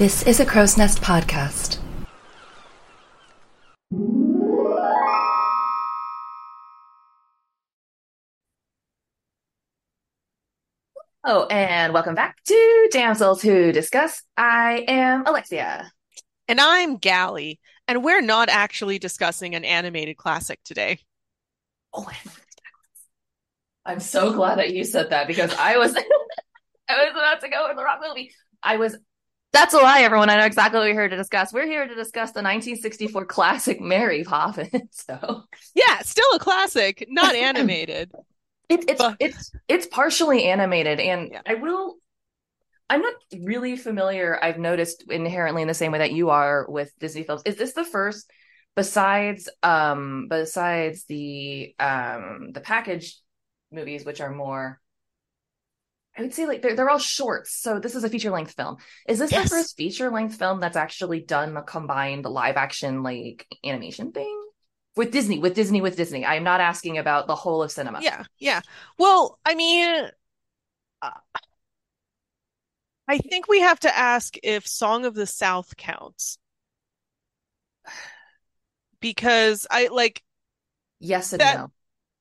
This is a Crow's Nest podcast. Hello, and welcome back to Damsels Who Discuss. I am Alexia. And I'm Gally. And we're not actually discussing an animated classic today. Oh, I'm so glad that you said that because I was I was about to go in the wrong movie. That's a lie, everyone. I know exactly what we're here to discuss. We're here to discuss the 1964 classic Mary Poppins. So yeah, still a classic, not animated. It's partially animated, and yeah. I'm not really familiar. I've noticed inherently in the same way that you are with Disney films. Is this the first besides the package movies, which are more, I would say, like they're all shorts, so this is a feature-length film. Is this the first feature-length film that's actually done a combined live-action like animation thing? With Disney. I am not asking about the whole of cinema. Yeah. Well, I mean, I think we have to ask if Song of the South counts. Because I like... Yes and no.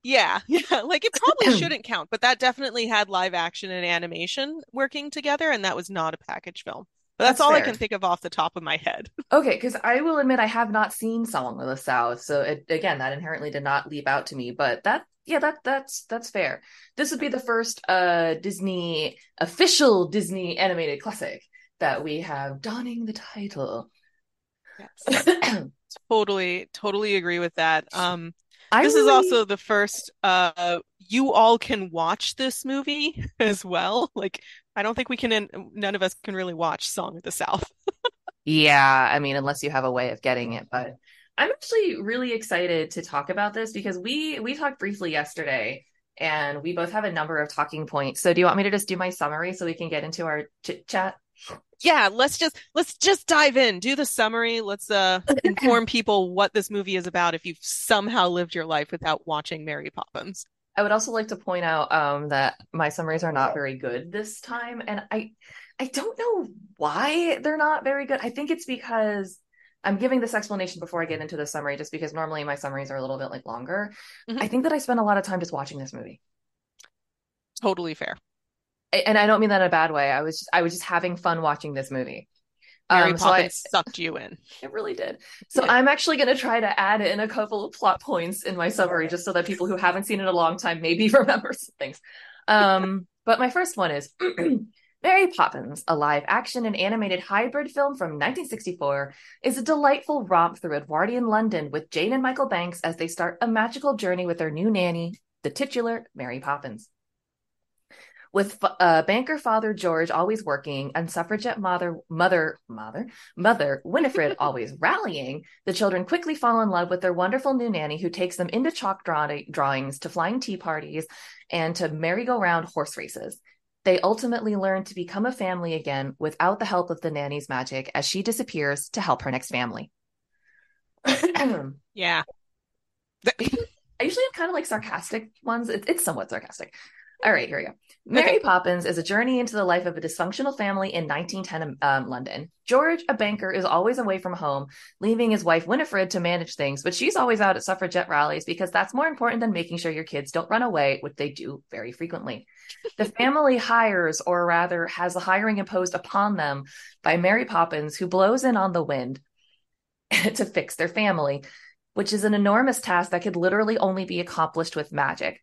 Yeah. Like, it probably shouldn't count, but that definitely had live action and animation working together, and that was not a package film. But that's all fair. I can think of off the top of my head. Okay, because I will admit I have not seen Song of the South, so that inherently did not leap out to me. But that's fair. This would be the first official Disney animated classic that we have donning the title. Yes. Totally agree with that. This is also the first you all can watch this movie as well. Like, I don't think none of us can really watch Song of the South. Yeah, I mean, unless you have a way of getting it. But I'm actually really excited to talk about this because we talked briefly yesterday and we both have a number of talking points. So do you want me to just do my summary so we can get into our chit-chat? Yeah, let's just dive in. Do the summary. Let's inform people what this movie is about if you've somehow lived your life without watching Mary Poppins. I would also like to point out that my summaries are not very good this time, and I don't know why they're not very good. I think it's because I'm giving this explanation before I get into the summary, just because normally my summaries are a little bit like longer. Mm-hmm. I think that I spent a lot of time just watching this movie. Totally fair. And I don't mean that in a bad way. I was just having fun watching this movie. Mary Poppins sucked you in. It really did. So yeah. I'm actually going to try to add in a couple of plot points in my summary just so that people who haven't seen it in a long time maybe remember some things. But my first one is Mary Poppins, a live action and animated hybrid film from 1964, is a delightful romp through Edwardian London with Jane and Michael Banks as they start a magical journey with their new nanny, the titular Mary Poppins. With banker father George always working and suffragette mother Winifred always rallying, the children quickly fall in love with their wonderful new nanny who takes them into chalk drawings to flying tea parties and to merry-go-round horse races. They ultimately learn to become a family again without the help of the nanny's magic as she disappears to help her next family. Yeah. I usually have kind of like sarcastic ones. It's somewhat sarcastic. All right, here we go. Mary Poppins is a journey into the life of a dysfunctional family in 1910 London. George, a banker, is always away from home, leaving his wife Winifred to manage things, but she's always out at suffragette rallies because that's more important than making sure your kids don't run away, which they do very frequently. The family hires, or rather has the hiring imposed upon them by Mary Poppins, who blows in on the wind to fix their family, which is an enormous task that could literally only be accomplished with magic.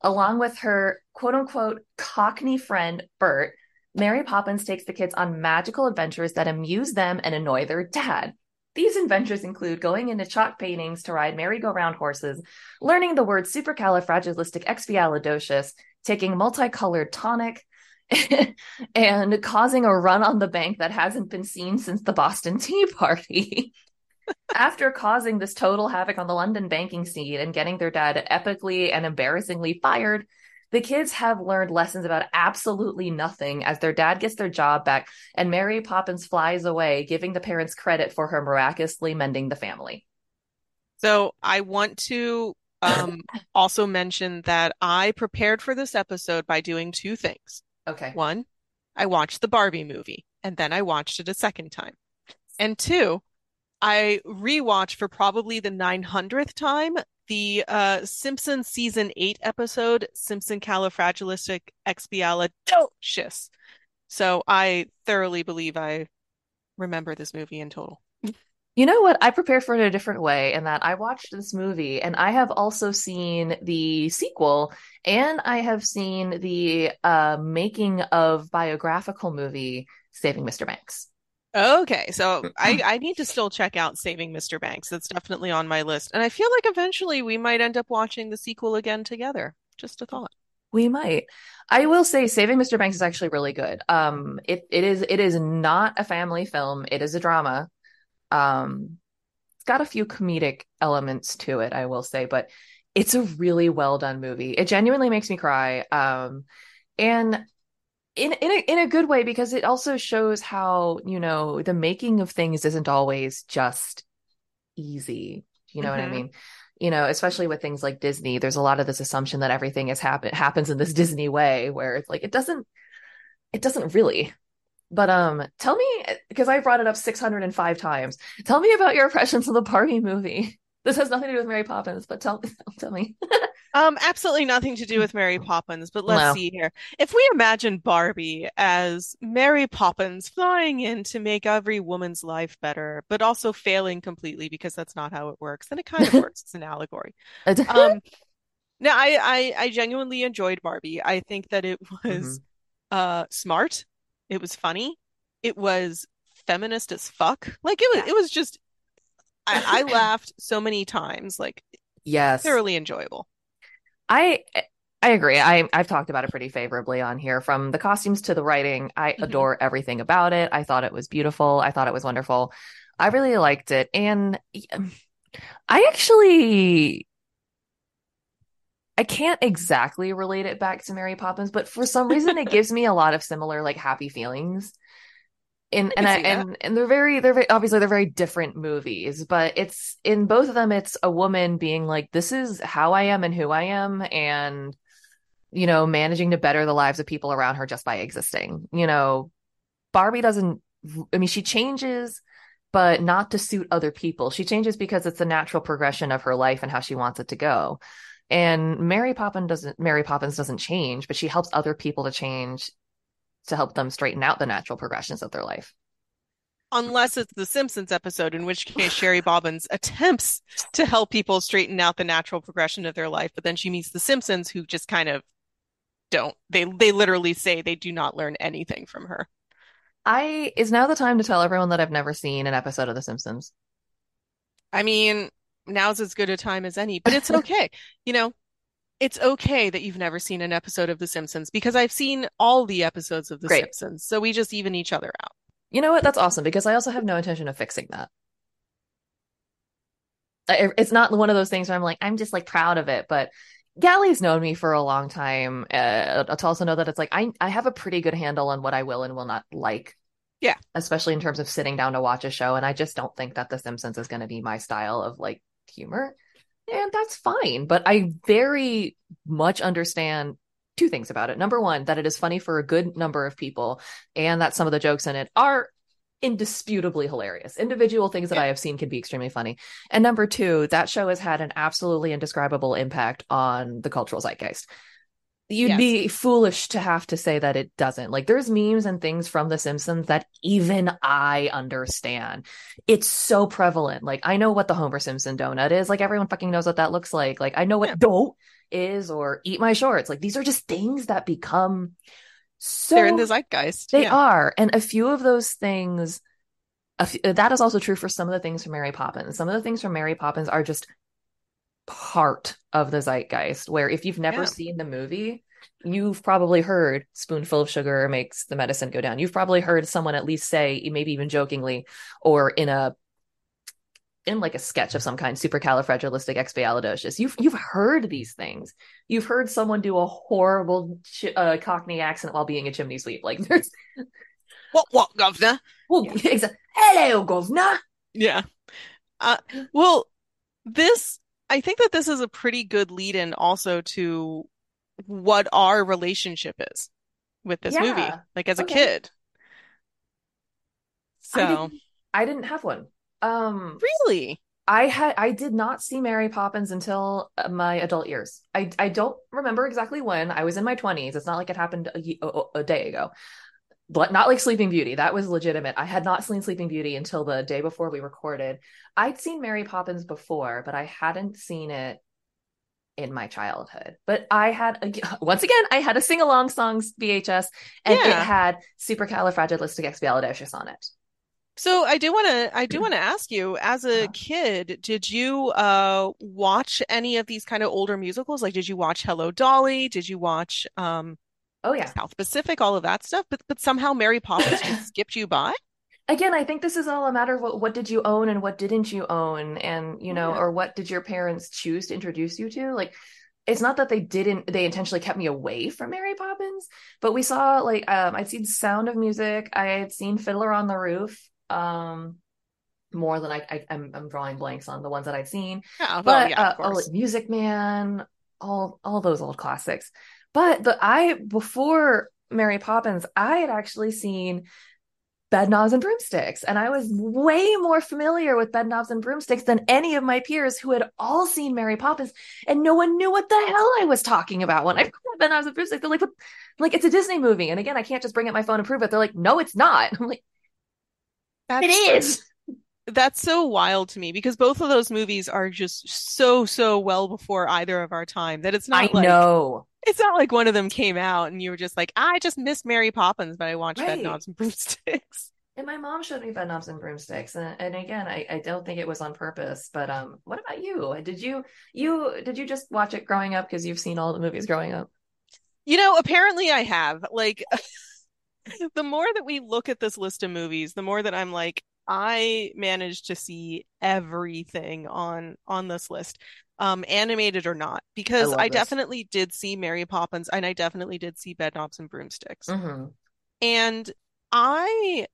Along with her quote-unquote Cockney friend, Bert, Mary Poppins takes the kids on magical adventures that amuse them and annoy their dad. These adventures include going into chalk paintings to ride merry-go-round horses, learning the word supercalifragilisticexpialidocious, taking multicolored tonic, and causing a run on the bank that hasn't been seen since the Boston Tea Party. After causing this total havoc on the London banking scene and getting their dad epically and embarrassingly fired, the kids have learned lessons about absolutely nothing as their dad gets their job back and Mary Poppins flies away, giving the parents credit for her miraculously mending the family. So I want to also mention that I prepared for this episode by doing two things. Okay. One, I watched the Barbie movie. and then I watched it a second time. And two, I rewatched for probably the 900th time the Simpsons season 8 episode, Simpson Califragilisticexpialidocious. So I thoroughly believe I remember this movie in total. You know what? I prepare for it a different way in that I watched this movie and I have also seen the sequel and I have seen the making of biographical movie Saving Mr. Banks. Okay, so I need to still check out Saving Mr. Banks. That's definitely on my list. And I feel like eventually we might end up watching the sequel again together. Just a thought. We might. I will say Saving Mr. Banks is actually really good. It is not a family film. It is a drama. It's got a few comedic elements to it, I will say, but it's a really well done movie. It genuinely makes me cry. And in a good way, because it also shows how, you know, the making of things isn't always just easy. You know what I mean? You know, especially with things like Disney, there's a lot of this assumption that everything is happens in this Disney way, where it's like it doesn't really. But tell me, because I brought it up 605 times. Tell me about your impressions of the Barbie movie. This has nothing to do with Mary Poppins, but tell me. Absolutely nothing to do with Mary Poppins, but let's see here. If we imagine Barbie as Mary Poppins flying in to make every woman's life better, but also failing completely because that's not how it works, then it kind of works. It's an allegory. No, I genuinely enjoyed Barbie. I think that it was smart. It was funny. It was feminist as fuck. Like it was just, I laughed so many times. Like, yes, thoroughly enjoyable. I agree. I've talked about it pretty favorably on here, from the costumes to the writing. I adore everything about it. I thought it was beautiful. I thought it was wonderful. I really liked it. And I can't exactly relate it back to Mary Poppins, but for some reason it gives me a lot of similar, like, happy feelings. And they're very obviously they're very different movies, but it's in both of them, it's a woman being like, this is how I am and who I am, and, you know, managing to better the lives of people around her just by existing. You know, Barbie doesn't, I mean, she changes, but not to suit other people. She changes because it's the natural progression of her life and how she wants it to go. And Mary Poppins doesn't change, but she helps other people to change to help them straighten out the natural progressions of their life. Unless it's the Simpsons episode, in which case Sherry Bobbins attempts to help people straighten out the natural progression of their life, but then she meets the Simpsons, who just kind of don't. They literally say they do not learn anything from her. Is now the time to tell everyone that I've never seen an episode of The Simpsons? I mean, now's as good a time as any, but it's okay. You know, it's okay that you've never seen an episode of The Simpsons, because I've seen all the episodes of The Simpsons. So we just even each other out. You know what? That's awesome, because I also have no intention of fixing that. It's not one of those things where I'm just like proud of it, but Gally's known me for a long time to also know that it's like, I have a pretty good handle on what I will and will not like. Yeah. Especially in terms of sitting down to watch a show. And I just don't think that The Simpsons is going to be my style of, like, humor, and that's fine. But I very much understand two things about it. Number one, that it is funny for a good number of people, and that some of the jokes in it are indisputably hilarious. Individual things that I have seen can be extremely funny. And number two, that show has had an absolutely indescribable impact on the cultural zeitgeist. You'd be foolish to have to say that it doesn't. Like, there's memes and things from The Simpsons that even I understand. It's so prevalent. Like, I know what the Homer Simpson donut is. Like, everyone fucking knows what that looks like. Like, I know what dope is, or eat my shorts. Like, these are just things that become so... They're in the zeitgeist. They are. And a few of those things... that is also true for some of the things from Mary Poppins. Some of the things from Mary Poppins are just... part of the zeitgeist, where if you've never seen the movie, you've probably heard spoonful of sugar makes the medicine go down. You've probably heard someone at least say, maybe even jokingly or in like a sketch of some kind, supercalifragilisticexpialidocious. You've heard these things. You've heard someone do a horrible Cockney accent while being a chimney sweep. Like, there's what governor? Well, exactly. Hello, governor. Yeah. I think that this is a pretty good lead-in also to what our relationship is with this movie, like, as a kid. So I didn't have one. Really? I did not see Mary Poppins until my adult years. I don't remember exactly when. I was in my 20s. It's not like it happened a day ago. But not like Sleeping Beauty. That was legitimate. I had not seen Sleeping Beauty until the day before we recorded. I'd seen Mary Poppins before, but I hadn't seen it in my childhood. But I had, once again, I had a sing-along songs VHS, and it had Supercalifragilisticexpialidocious on it. So I do want to ask you, as a kid, did you watch any of these kind of older musicals? Like, did you watch Hello, Dolly? Did you watch South Pacific, all of that stuff? But somehow Mary Poppins just skipped you by? Again, I think this is all a matter of what did you own and what didn't you own, and, you know, or what did your parents choose to introduce you to? Like, it's not that they intentionally kept me away from Mary Poppins, but we saw, like, I'd seen Sound of Music. I had seen Fiddler on the Roof. More than I'm drawing blanks on the ones that I'd seen. Oh, but well, yeah, Music Man, all those old classics. But before Mary Poppins, I had actually seen Bedknobs and Broomsticks, and I was way more familiar with Bedknobs and Broomsticks than any of my peers who had all seen Mary Poppins, and no one knew what the hell I was talking about when I brought up Bedknobs and Broomsticks. They're like, what? Like, it's a Disney movie, and again, I can't just bring up my phone and prove it. They're like, no, it's not. I'm like, It is. That's so wild to me, because both of those movies are just so well before either of our time that it's not. It's not like one of them came out and you were just like, I just missed Mary Poppins, but I watched Bedknobs and Broomsticks. And my mom showed me Bedknobs and Broomsticks, and again, I don't think it was on purpose. But what about you? Did you just watch it growing up because you've seen all the movies growing up? You know, apparently I have. Like. The more that we look at this list of movies, the more that I'm like, I managed to see everything on this list, animated or not, because I definitely did see Mary Poppins, and I definitely did see Bedknobs and Broomsticks. Mm-hmm. And I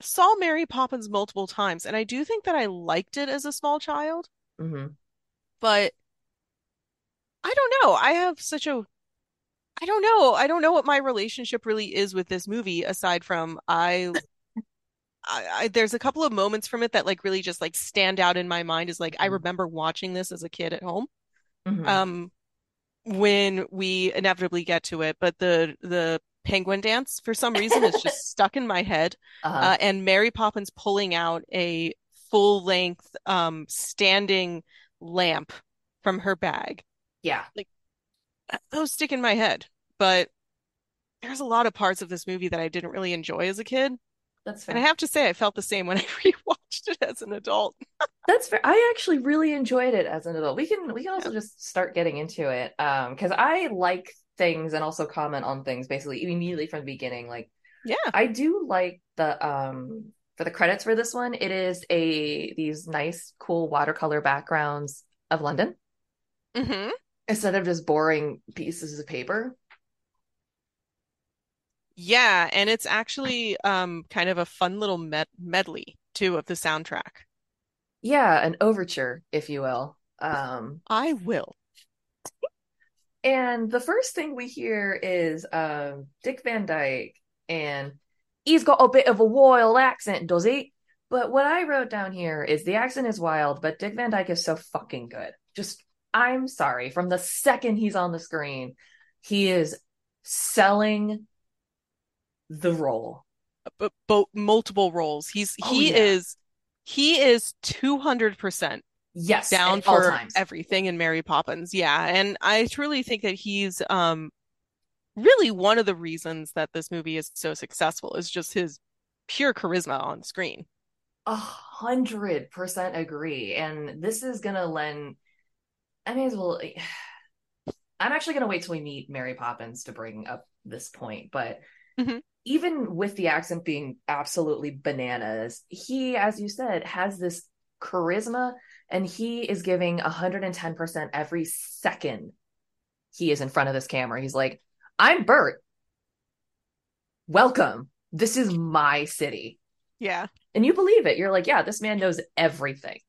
saw Mary Poppins multiple times, and I do think that I liked it as a small child. Mm-hmm. But I don't know. I don't know what my relationship really is with this movie, aside from I there's a couple of moments from it that like really just like stand out in my mind is like, I remember watching this as a kid at home, when we inevitably get to it, but the penguin dance, for some reason, is just stuck in my head. And Mary Poppins pulling out a full length, standing lamp from her bag. Yeah. Like, those stick in my head, but there's a lot of parts of this movie that I didn't really enjoy as a kid. That's fair. And I have to say, I felt the same when I rewatched it as an adult. That's fair. I actually really enjoyed it as an adult. We can also just start getting into it, because I like things and also comment on things basically immediately from the beginning. Like, yeah, I do like the for the credits for this one, it is these nice, cool watercolor backgrounds of London. Mm-hmm. Instead of just boring pieces of paper. Yeah, and it's actually kind of a fun little medley, too, of the soundtrack. Yeah, an overture, if you will. I will. And the first thing we hear is Dick Van Dyke, and he's got a bit of a wild accent, does he? But what I wrote down here is the accent is wild, but Dick Van Dyke is so fucking good. Just... I'm sorry, from the second he's on the screen, he is selling the role. But multiple roles. He is 200%. Yes, down for everything in Mary Poppins. Yeah, and I truly think that he's really one of the reasons that this movie is so successful is just his pure charisma on screen. 100% agree, and this is gonna lend. I may as well. I'm actually going to wait till we meet Mary Poppins to bring up this point, but even with the accent being absolutely bananas, he, as you said, has this charisma, and he is giving 110% every second he is in front of this camera. He's like, I'm Bert. Welcome. This is my city. Yeah. And you believe it. You're like, yeah, this man knows everything.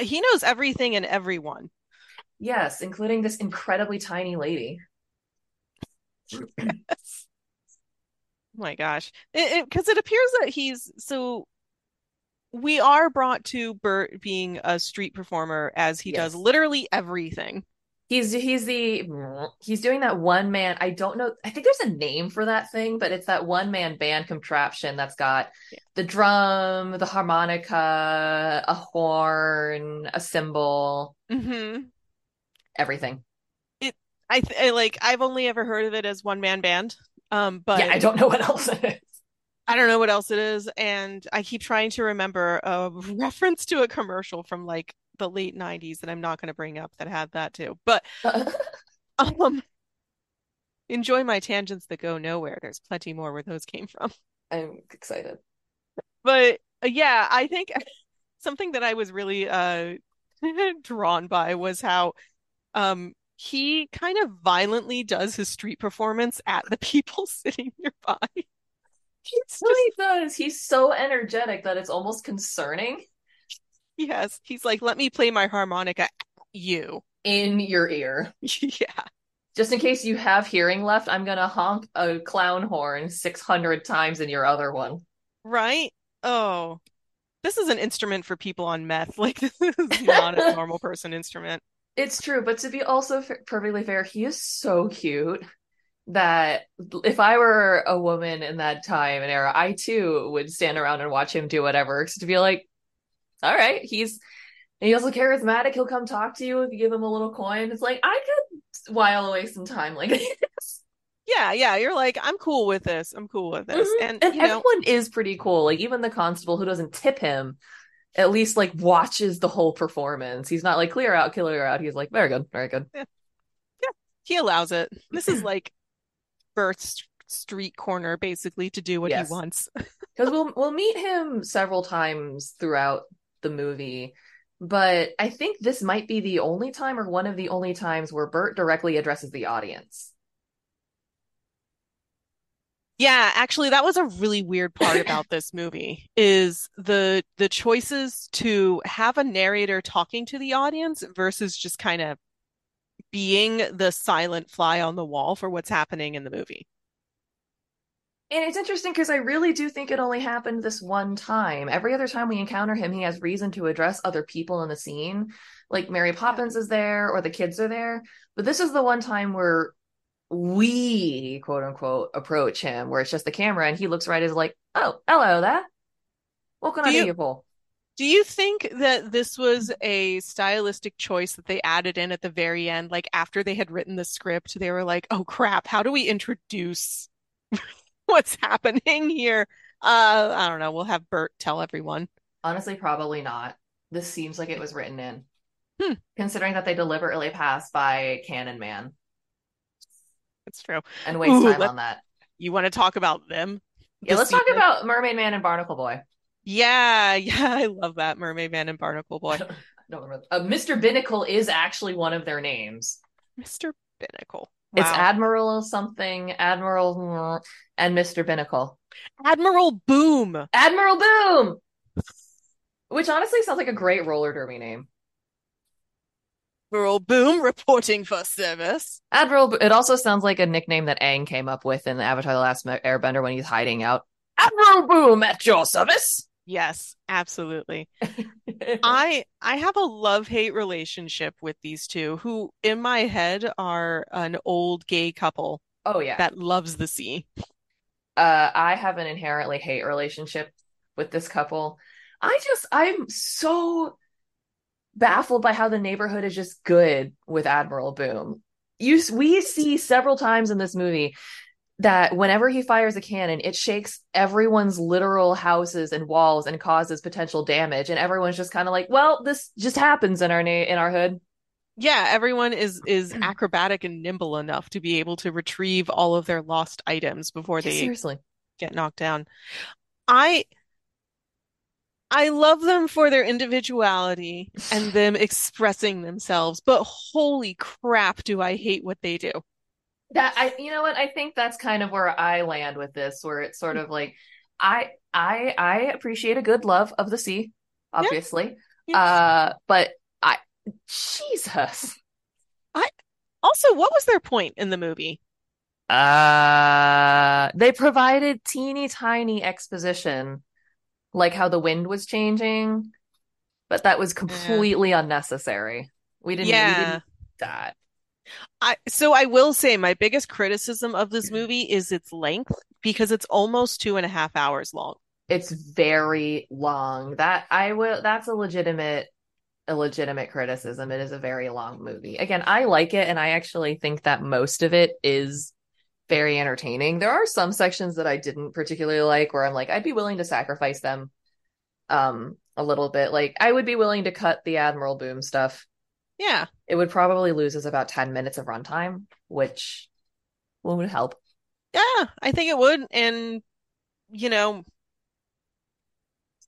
He knows everything and everyone. Yes, including this incredibly tiny lady. Yes. my gosh. Because it appears that he's so. We are brought to Bert being a street performer, as he does literally everything. He's doing that one man. I don't know. I think there's a name for that thing, but it's that one man band contraption that's got the drum, the harmonica, a horn, a cymbal, everything. I've only ever heard of it as one man band. But yeah, I don't know what else it is. I don't know what else it is, and I keep trying to remember a reference to a commercial from like the late 90s that I'm not going to bring up that had that too. But enjoy my tangents that go nowhere. There's plenty more where those came from. I'm excited. But yeah, I think something that I was really drawn by was how he kind of violently does his street performance at the people sitting nearby. He really does. He's so energetic that it's almost concerning. Yes. He's like, let me play my harmonica at you. In your ear. Yeah. Just in case you have hearing left, I'm going to honk a clown horn 600 times in your other one. Right? Oh. This is an instrument for people on meth. Like, this is not a normal person instrument. It's true. But to be also perfectly fair, he is so cute. That if I were a woman in that time and era, I too would stand around and watch him do whatever. To be like, all right, he's also charismatic. He'll come talk to you if you give him a little coin. It's like, I could while away some time like this. Yeah. You're like, I'm cool with this. Mm-hmm. And everyone is pretty cool. Like, even the constable who doesn't tip him at least like watches the whole performance. He's not like clear out. He's like, very good, very good. Yeah. He allows it. This is like Bert's street corner, basically, to do what he wants. Because we'll meet him several times throughout the movie, but I think this might be the only time, or one of the only times, where Bert directly addresses the audience. Yeah, actually, that was a really weird part about this movie, is the choices to have a narrator talking to the audience versus just kind of being the silent fly on the wall for what's happening in the movie. And it's interesting because I really do think it only happened this one time. Every other time we encounter him, he has reason to address other people in the scene. Like, Mary Poppins is there, or the kids are there. But this is the one time where we, quote unquote, approach him, where it's just the camera, and he looks right as like, oh, hello there. What can I do you for? Do you think that this was a stylistic choice that they added in at the very end? Like, after they had written the script, they were like, oh, crap, how do we introduce what's happening here? I don't know. We'll have Bert tell everyone. Honestly, probably not. This seems like it was written in. Considering that they deliberately passed by Cannon Man. It's true. And waste time on that. You want to talk about them? Yeah, let's talk about Mermaid Man and Barnacle Boy. Yeah, I love that. Mermaid Man and Barnacle Boy. I don't remember. Mr. Binnacle is actually one of their names. Mr. Binnacle. Wow. It's Admiral something, Admiral and Mr. Binnacle. Admiral Boom! Which honestly sounds like a great roller derby name. Admiral Boom reporting for service. It also sounds like a nickname that Aang came up with in Avatar: The Last Airbender when he's hiding out. Admiral Boom at your service. Yes, absolutely. I have a love-hate relationship with these two, who in my head are an old gay couple. Oh yeah, that loves the sea. I have an inherently hate relationship with this couple. I'm so baffled by how the neighborhood is just good with Admiral Boom. We see several times in this movie that whenever he fires a cannon, it shakes everyone's literal houses and walls and causes potential damage. And everyone's just kind of like, well, this just happens in our hood. Yeah, everyone is acrobatic and nimble enough to be able to retrieve all of their lost items before they get knocked down. I love them for their individuality and them expressing themselves, but holy crap, do I hate what they do. You know what? I think that's kind of where I land with this, where it's sort of like, I appreciate a good love of the sea, obviously. Yeah. But Jesus. What was their point in the movie? They provided teeny tiny exposition, like how the wind was changing, but that was completely unnecessary. We didn't need that. So I will say my biggest criticism of this movie is its length, because it's almost 2.5 hours long. It's very long. That's a legitimate criticism. It is a very long movie. Again, I like it, and I actually think that most of it is very entertaining. There are some sections that I didn't particularly like, where I'm like, I'd be willing to sacrifice them a little bit. Like, I would be willing to cut the Admiral Boom stuff. Yeah. It would probably lose us about 10 minutes of runtime, which would help. Yeah, I think it would. And,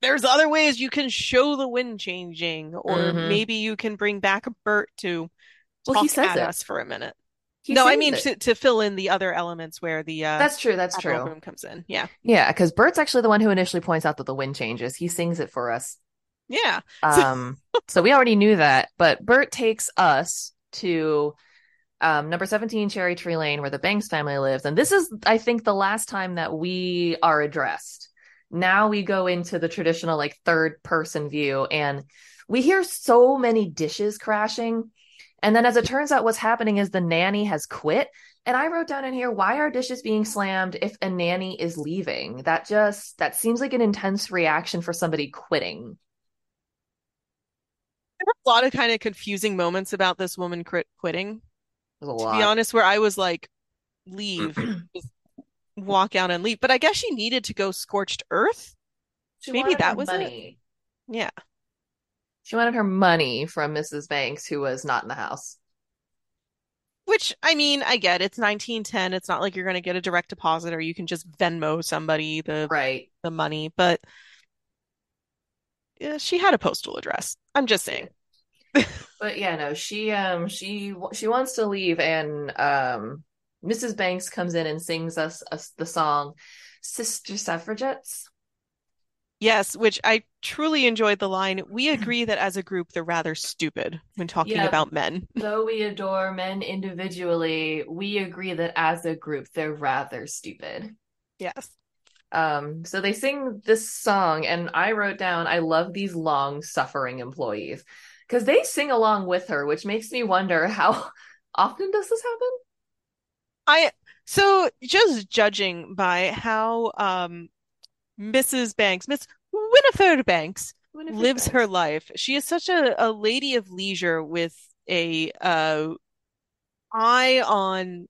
there's other ways you can show the wind changing, or maybe you can bring back Bert to talk at us for a minute. To fill in the other elements where the Admiral Boom comes in. Yeah. Yeah, because Bert's actually the one who initially points out that the wind changes. He sings it for us. Yeah. So we already knew that, but Bert takes us to number 17 Cherry Tree Lane, where the Banks family lives, and this is, I think, the last time that we are addressed. Now we go into the traditional third person view, and we hear so many dishes crashing. And then, as it turns out, what's happening is the nanny has quit. And I wrote down in here, why are dishes being slammed if a nanny is leaving? That seems like an intense reaction for somebody quitting. There were a lot of kind of confusing moments about this woman quitting. There's a lot. To be honest, where I was like, leave. Walk out and leave. But I guess she needed to go scorched earth. Maybe that was money. It. Yeah. She wanted her money from Mrs. Banks, who was not in the house. Which, I get. It's 1910. It's not like you're going to get a direct deposit, or you can just Venmo somebody the money. But yeah, she had a postal address. I'm just saying. But yeah, no, she wants to leave, and Mrs. Banks comes in and sings us the song Sister Suffragettes. Yes, which I truly enjoyed the line. We agree that as a group, they're rather stupid when talking about men. Though we adore men individually, we agree that as a group, they're rather stupid. Yes. So they sing this song, and I wrote down, I love these long-suffering employees, because they sing along with her, which makes me wonder, how often does this happen? So just judging by how Mrs. Banks, Miss Winifred Banks, lives her life, she is such a lady of leisure with a eye on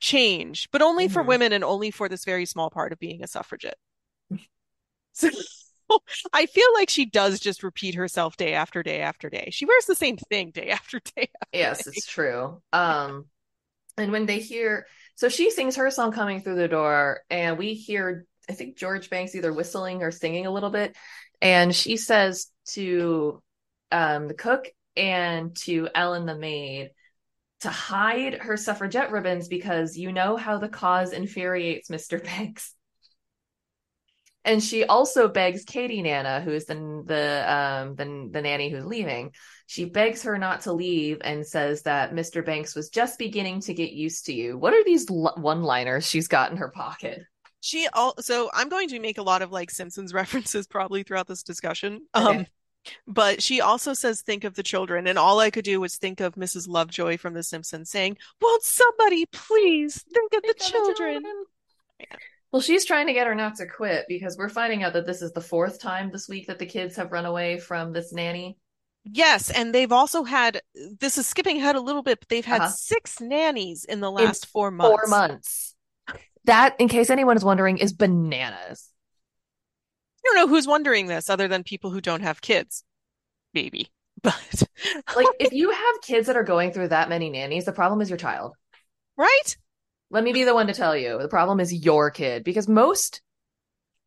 change, but only for women, and only for this very small part of being a suffragette. So I feel like she does just repeat herself day after day after day. She wears the same thing day after day after day. It's true. And when they hear, so she sings her song coming through the door, and we hear, I think, George Banks either whistling or singing a little bit. And she says to the cook and to Ellen the maid to hide her suffragette ribbons, because you know how the cause infuriates Mr. Banks. And she also begs Katie Nana, who is the nanny who's leaving. She begs her not to leave and says that Mr. Banks was just beginning to get used to you. What are these one-liners she's got in her pocket? She also, I'm going to make a lot of Simpsons references probably throughout this discussion. Okay. But she also says, think of the children. And all I could do was think of Mrs. Lovejoy from The Simpsons saying, won't somebody please think of the children? Yeah. Well, she's trying to get her not to quit, because we're finding out that this is the fourth time this week that the kids have run away from this nanny. Yes, and they've also had, this is skipping ahead a little bit, but they've had 6 nannies in the last 4 months. 4 months. That, in case anyone is wondering, is bananas. I don't know who's wondering this other than people who don't have kids. Maybe. But if you have kids that are going through that many nannies, the problem is your child. Right? Let me be the one to tell you, the problem is your kid, because most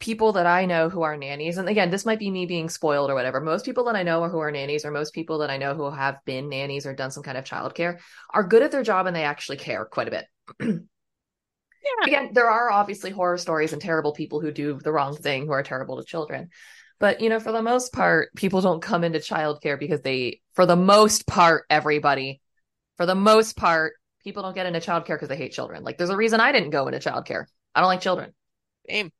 people that I know who are nannies, and again, this might be me being spoiled or whatever, most people that I know who are nannies, or most people that I know who have been nannies or done some kind of childcare, are good at their job, and they actually care quite a bit. Yeah. Again, there are obviously horror stories and terrible people who do the wrong thing, who are terrible to children. But, for the most part, people don't come into childcare because they, for the most part, everybody, for the most part, people don't get into childcare because they hate children. Like, there's a reason I didn't go into childcare. I don't like children. Same.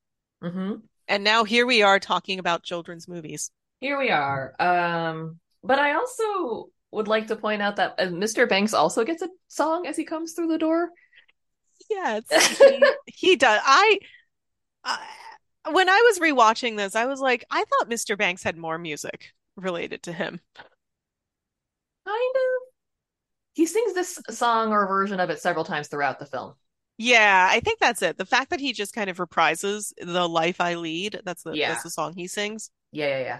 Mm-hmm. And now here we are talking about children's movies. Here we are. But I also would like to point out that Mr. Banks also gets a song as he comes through the door. Yes, he does. When I was rewatching this, I was like, I thought Mr. Banks had more music related to him. Kind of. He sings this song or a version of it several times throughout the film. Yeah, I think that's it. The fact that he just kind of reprises The Life I Lead, that's the song he sings. Yeah.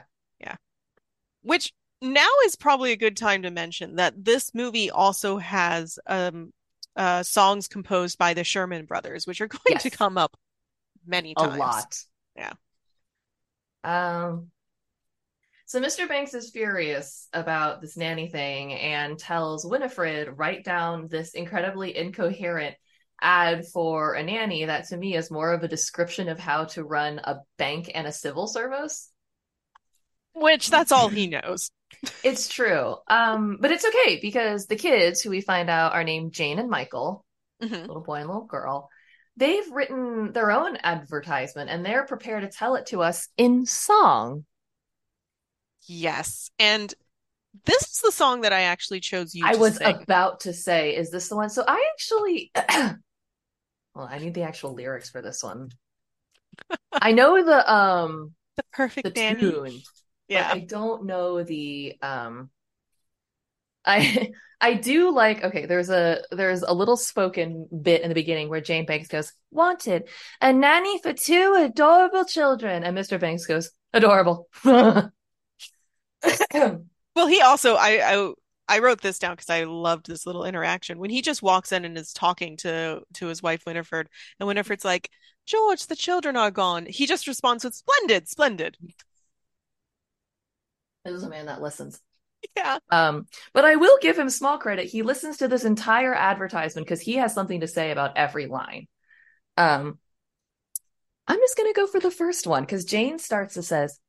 Which now is probably a good time to mention that this movie also has songs composed by the Sherman Brothers, which are going to come up many times. A lot. Yeah. So Mr. Banks is furious about this nanny thing and tells Winifred, write down this incredibly incoherent ad for a nanny that to me is more of a description of how to run a bank and a civil service. Which that's all he knows. It's true. But it's okay because the kids who we find out are named Jane and Michael, little boy and little girl, they've written their own advertisement and they're prepared to tell it to us in song. Yes. And this is the song that I actually chose you to sing. I was about to say, is this the one? So I actually... well, I need the actual lyrics for this one. I know the perfect nanny tune. Yeah. But I don't know the I do like, okay, there's a little spoken bit in the beginning where Jane Banks goes, wanted a nanny for two adorable children, and Mr. Banks goes, adorable. Well, he also, I wrote this down because I loved this little interaction when he just walks in and is talking to his wife Winifred, and Winifred's like, George, the children are gone. He just responds with, splendid. This is a man that listens. Yeah. But I will give him small credit. He listens to this entire advertisement because he has something to say about every line. I'm just going to go for the first one because Jane starts and says,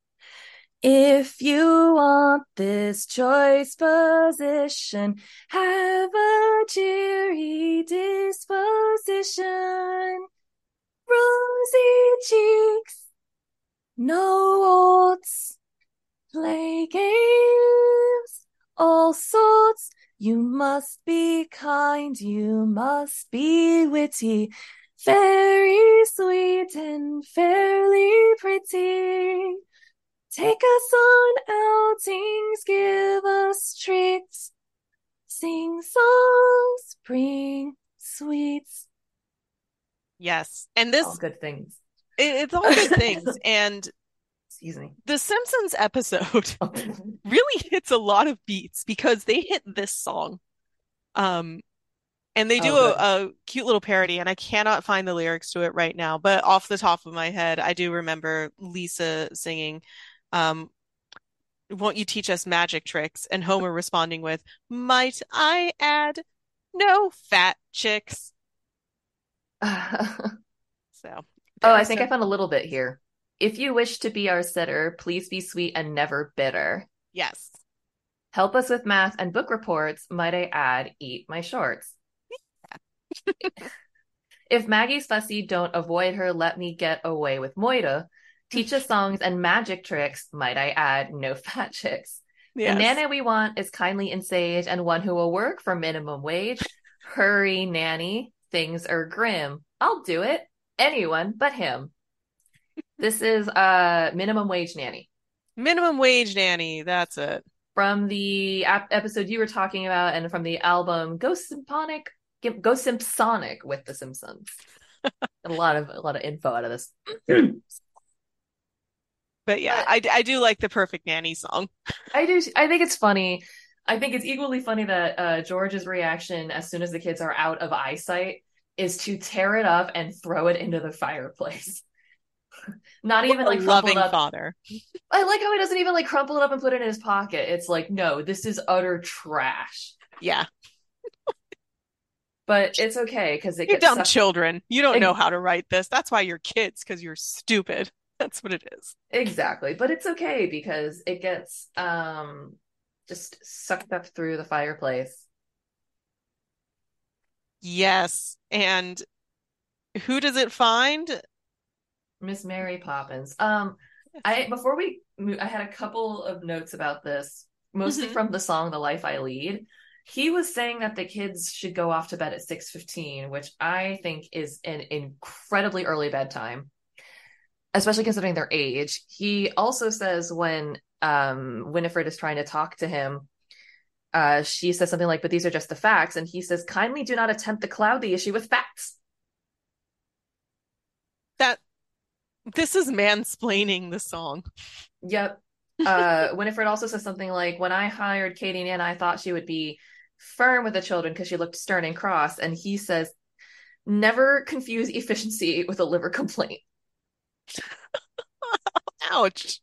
if you want this choice position, have a cheery disposition, rosy cheeks, no oats, play games, all sorts. You must be kind, you must be witty, very sweet and fairly pretty. Take us on outings, give us treats, sing songs, bring sweets. Yes. And this... all good things. It's all good things. And excuse me. The Simpsons episode really hits a lot of beats because they hit this song. And they do a cute little parody, and I cannot find the lyrics to it right now. But off the top of my head, I do remember Lisa singing... won't you teach us magic tricks? And Homer responding with, might I add, no fat chicks. I think I found a little bit here. If you wish to be our sitter, please be sweet and never bitter. Yes. Help us with math and book reports. Might I add, eat my shorts. If Maggie's fussy, don't avoid her. Let me get away with Moira. Teach us songs and magic tricks, might I add, no fat chicks. Yes. The nanny we want is kindly and sage and one who will work for minimum wage. Hurry, nanny, things are grim. I'll do it. Anyone but him. This is Minimum Wage Nanny. Minimum Wage Nanny, that's it. From the episode you were talking about and from the album Go Simpsonic with the Simpsons. a lot of info out of this. But yeah, I do like the Perfect Nanny song. I do. I think it's funny. I think it's equally funny that George's reaction as soon as the kids are out of eyesight is to tear it up and throw it into the fireplace. Not even like loving up. Father. I like how he doesn't even like crumple it up and put it in his pocket. It's like, no, this is utter trash. Yeah. But it's okay because it gets dumb children. You don't know how to write this. That's why you're kids, because you're stupid. That's what it is. Exactly. But it's okay because it gets just sucked up through the fireplace. Yes. And who does it find? Miss Mary Poppins. I had a couple of notes about this, mostly from the song The Life I Lead. He was saying that the kids should go off to bed at 6:15, which I think is an incredibly early bedtime, especially considering their age. He also says when Winifred is trying to talk to him, she says something like, "But these are just the facts." And he says, "Kindly do not attempt to cloud the issue with facts." This is mansplaining the song. Yep. Winifred also says something like, "When I hired Katie Nan, I thought she would be firm with the children because she looked stern and cross." And he says, "Never confuse efficiency with a liver complaint." Ouch.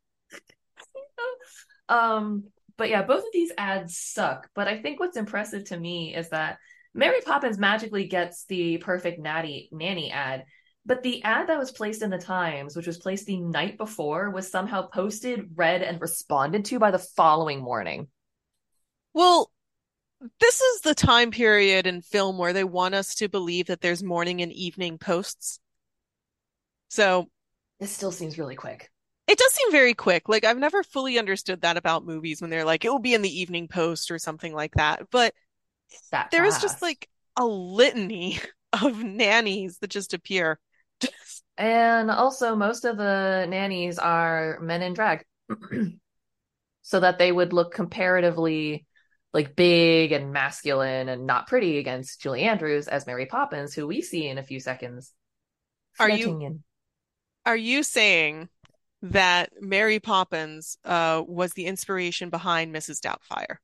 But yeah, both of these ads suck. But I think what's impressive to me is that Mary Poppins magically gets the perfect nanny ad. But the ad that was placed in the Times, which was placed the night before, was somehow posted, read, and responded to by the following morning. Well, this is the time period in film where they want us to believe that there's morning and evening posts. So this still seems really quick. It does seem very quick. Like, I've never fully understood that about movies when they're like, it will be in the Evening Post or something like that. But there is just like a litany of nannies that just appear. And also, most of the nannies are men in drag, so that they would look comparatively like big and masculine and not pretty against Julie Andrews as Mary Poppins, who we see in a few seconds. Are you saying that Mary Poppins was the inspiration behind Mrs. Doubtfire?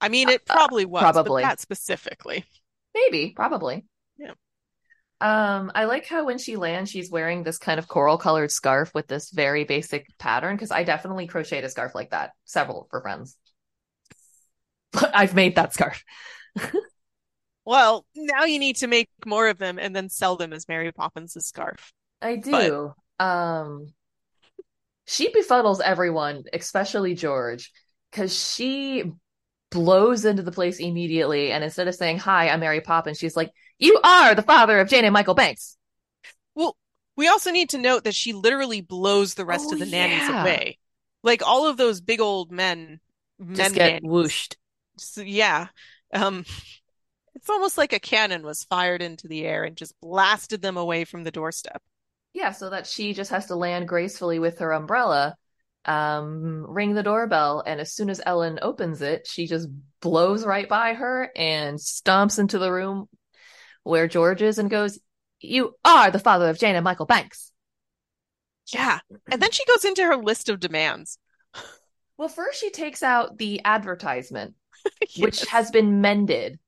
I mean, it probably was, but not specifically. Maybe, probably. Yeah. I like how when she lands, she's wearing this kind of coral colored scarf with this very basic pattern, because I definitely crocheted a scarf like that, several for friends. But I've made that scarf. Well, now you need to make more of them and then sell them as Mary Poppins' scarf. I do. She befuddles everyone, especially George, because she blows into the place immediately, and instead of saying, "Hi, I'm Mary Poppins," she's like, "You are the father of Jane and Michael Banks." Well, we also need to note that she literally blows the rest of the nannies away. Like, all of those big old men just get nannies. Whooshed. So, yeah. It's almost like a cannon was fired into the air and just blasted them away from the doorstep. Yeah, so that she just has to land gracefully with her umbrella, ring the doorbell, and as soon as Ellen opens it, she just blows right by her and stomps into the room where George is and goes, "You are the father of Jane and Michael Banks." Yeah. And then she goes into her list of demands. Well, first she takes out the advertisement, yes, which has been mended.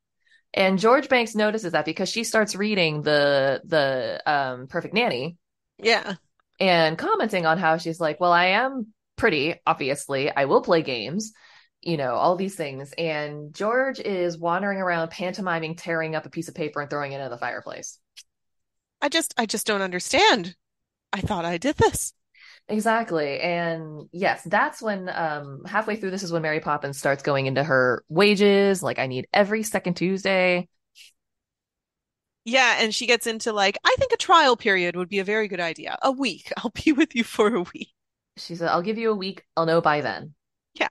And George Banks notices that because she starts reading the Perfect Nanny. Yeah. And commenting on how she's like, "Well, I am pretty, obviously. I will play games." You know, all these things. And George is wandering around pantomiming, tearing up a piece of paper and throwing it into the fireplace. I just don't understand. I thought I did this. Exactly. And yes, that's when halfway through this is when Mary Poppins starts going into her wages. Like, "I need every second Tuesday." Yeah. And she gets into like, "I think a trial period would be a very good idea. A week. I'll be with you for a week." She said, "I'll give you a week. I'll know by then." Yeah.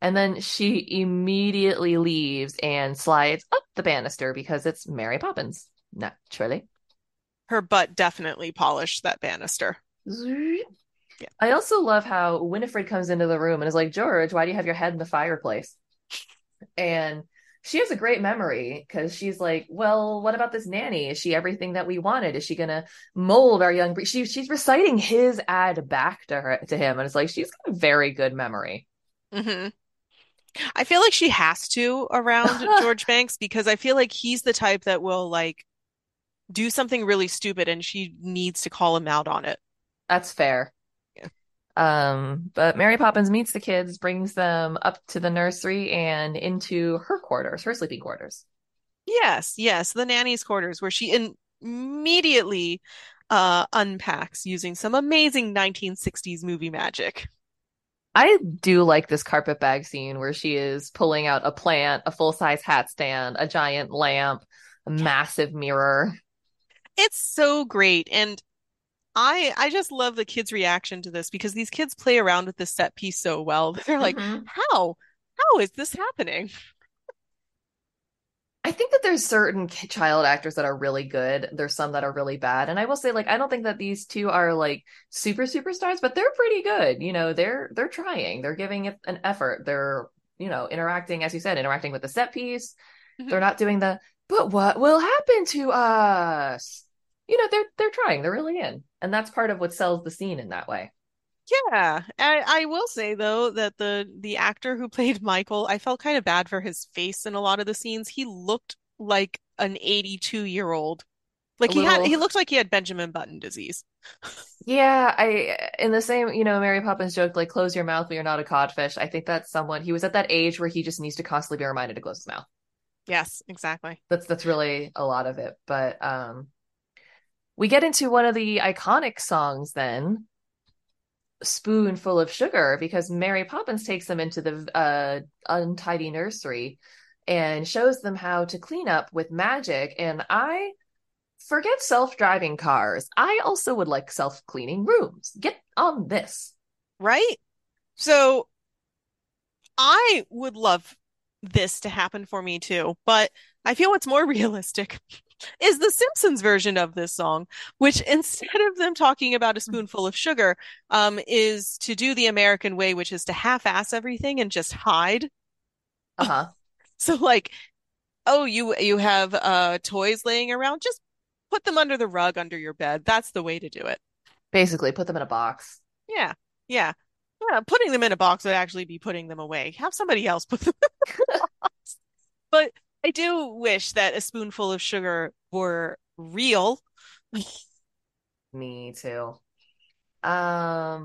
And then she immediately leaves and slides up the banister because it's Mary Poppins, naturally. Her butt definitely polished that banister. Yeah. I also love how Winifred comes into the room and is like, "George, why do you have your head in the fireplace?" And she has a great memory because she's like, "Well, what about this nanny? Is she everything that we wanted? Is she going to mold our young..." She's reciting his ad back to him. And it's like, she's got a very good memory. Mm-hmm. I feel like she has to around George Banks because I feel like he's the type that will like do something really stupid and she needs to call him out on it. That's fair. Yeah. But Mary Poppins meets the kids, brings them up to the nursery and into her quarters, her sleeping quarters. Yes, the nanny's quarters, where she immediately unpacks using some amazing 1960s movie magic. I do like this carpet bag scene where she is pulling out a plant, a full-size hat stand, a giant lamp, a massive mirror. It's so great. And I just love the kids' reaction to this, because these kids play around with this set piece so well. They're like, how is this happening? I think that there's certain child actors that are really good. There's some that are really bad. And I will say, like, I don't think that these two are like superstars, but they're pretty good. You know, they're trying, they're giving it an effort. They're, you know, interacting, as you said, interacting with the set piece. Mm-hmm. They're not doing the, but what will happen to us? You know, they're trying, they're really in. And that's part of what sells the scene in that way. Yeah. I will say, though, that the actor who played Michael, I felt kind of bad for his face in a lot of the scenes. He looked like an 82-year-old. Like he looked like he had Benjamin Button disease. Yeah. In the same, you know, Mary Poppins joke, like, close your mouth, but you're not a codfish. I think that's someone, he was at that age where he just needs to constantly be reminded to close his mouth. Yes, exactly. That's really a lot of it. But we get into one of the iconic songs then, Spoonful of Sugar, because Mary Poppins takes them into the untidy nursery and shows them how to clean up with magic. And I forget self-driving cars. I also would like self-cleaning rooms. Get on this. Right? So I would love this to happen for me too, but I feel what's more realistic is the Simpsons version of this song, which instead of them talking about a spoonful of sugar, is to do the American way, which is to half-ass everything and just hide. Uh-huh. So like, oh, you have toys laying around, just put them under the rug under your bed. That's the way to do it. Basically, put them in a box. Yeah, yeah. Yeah, putting them in a box would actually be putting them away. Have somebody else put them in a box. But I do wish that A Spoonful of Sugar were real. Me too. But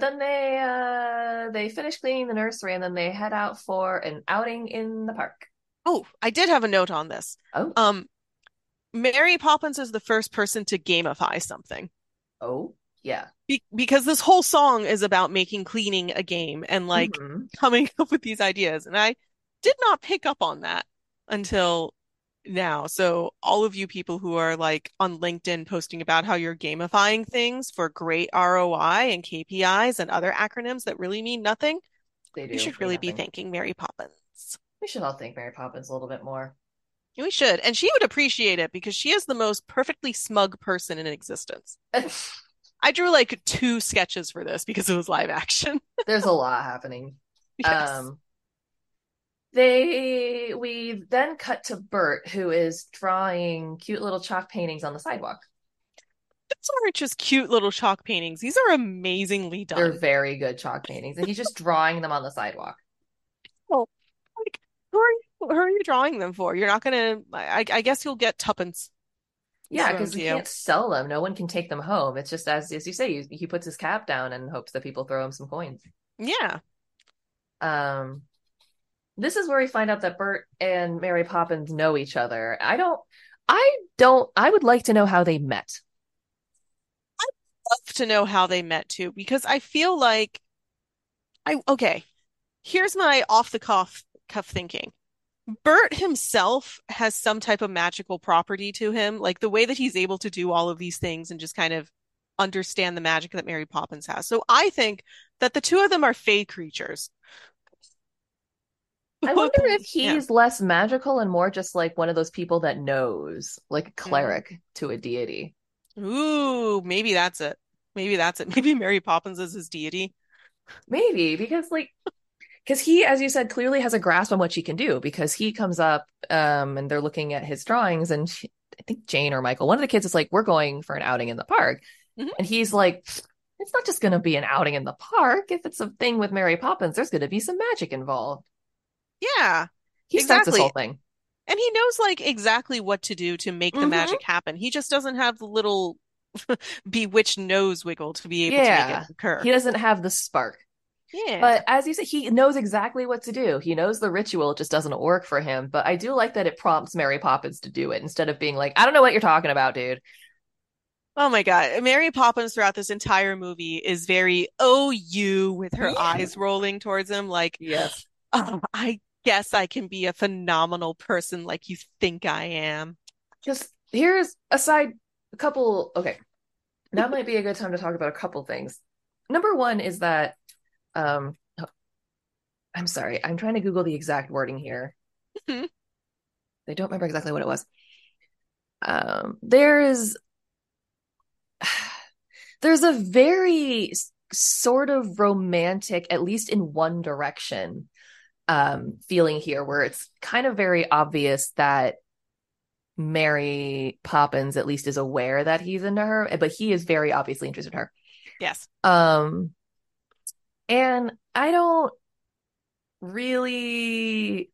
then they finish cleaning the nursery and then they head out for an outing in the park. Oh, I did have a note on this. Oh. Mary Poppins is the first person to gamify something. Oh, yeah. Because this whole song is about making cleaning a game and like coming up with these ideas. And I did not pick up on that until now. So all of you people who are like on LinkedIn posting about how you're gamifying things for great ROI and KPIs and other acronyms that really mean nothing, you should really be thanking Mary Poppins. We should all thank Mary Poppins a little bit more. We should. And she would appreciate it, because she is the most perfectly smug person in existence. I drew like 2 sketches for this because it was live action. There's a lot happening. Yes. We then cut to Bert, who is drawing cute little chalk paintings on the sidewalk. These aren't just cute little chalk paintings. These are amazingly done. They're very good chalk paintings. And he's just drawing them on the sidewalk. Oh, like, who are you drawing them for? You're not going to, I guess you'll get tuppence. Yeah, because you can't sell them. No one can take them home. It's just, as you say, he puts his cap down and hopes that people throw him some coins. Yeah. This is where we find out that Bert and Mary Poppins know each other. I would like to know how they met. I'd love to know how they met too, because I feel like here's my off the cuff thinking. Bert himself has some type of magical property to him. Like the way that he's able to do all of these things and just kind of understand the magic that Mary Poppins has. So I think that the two of them are fae creatures. I wonder if he's less magical and more just like one of those people that knows, like a cleric to a deity. Ooh, maybe that's it. Maybe Mary Poppins is his deity. Maybe, because he, as you said, clearly has a grasp on what she can do, because he comes up and they're looking at his drawings, and I think Jane or Michael, one of the kids, is like, we're going for an outing in the park. Mm-hmm. And he's like, it's not just going to be an outing in the park. If it's a thing with Mary Poppins, there's going to be some magic involved. Yeah, he starts this whole thing. And he knows like exactly what to do to make the magic happen. He just doesn't have the little bewitched nose wiggle to be able to make it occur. He doesn't have the spark. Yeah. But as you say, he knows exactly what to do. He knows the ritual. It just doesn't work for him. But I do like that it prompts Mary Poppins to do it instead of being like, I don't know what you're talking about, dude. Oh my God. Mary Poppins throughout this entire movie is very, with her eyes rolling towards him. Like, yes. I guess I can be a phenomenal person like you think I am. Just here's a side, a couple. Okay. That might be a good time to talk about a couple things. Number one is that, I'm sorry, I'm trying to Google the exact wording here. Mm-hmm. I don't remember exactly what it was. There's a very sort of romantic, at least in one direction, feeling here where it's kind of very obvious that Mary Poppins at least is aware that he's into her, but he is very obviously interested in her. Yes. And I don't really...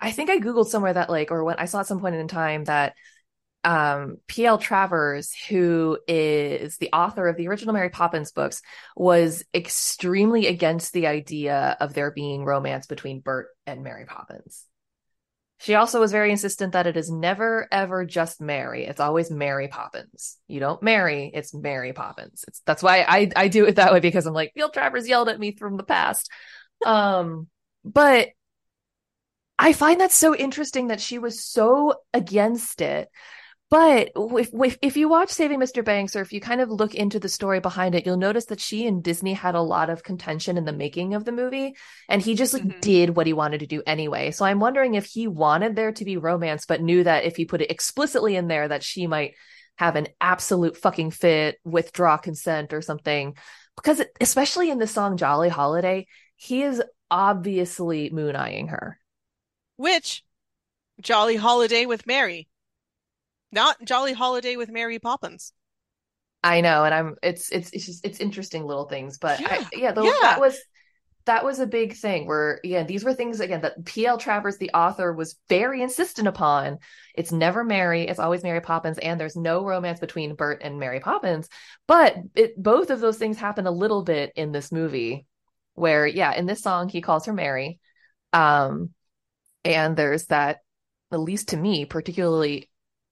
I think I Googled somewhere that like, or when I saw at some point in time that P.L. Travers, who is the author of the original Mary Poppins books, was extremely against the idea of there being romance between Bert and Mary Poppins. She also was very insistent that it is never, ever just Mary. It's always Mary Poppins. You don't marry, it's Mary Poppins. That's why I do it that way, because I'm like, P.L. Travers yelled at me from the past. But I find that so interesting that she was so against it. But if you watch Saving Mr. Banks, or if you kind of look into the story behind it, you'll notice that she and Disney had a lot of contention in the making of the movie, and he just like did what he wanted to do anyway. So I'm wondering if he wanted there to be romance, but knew that if he put it explicitly in there that she might have an absolute fucking fit, withdraw consent or something. Because especially in the song Jolly Holiday, he is obviously moon-eyeing her. Which, Jolly Holiday with Mary. Not Jolly Holiday with Mary Poppins. I know, and it's just, it's interesting little things, but that was a big thing where these were things again that P.L. Travers, the author, was very insistent upon. It's never Mary, it's always Mary Poppins, and there's no romance between Bert and Mary Poppins. But both of those things happen a little bit in this movie, where in this song he calls her Mary, and there's that, at least to me, particularly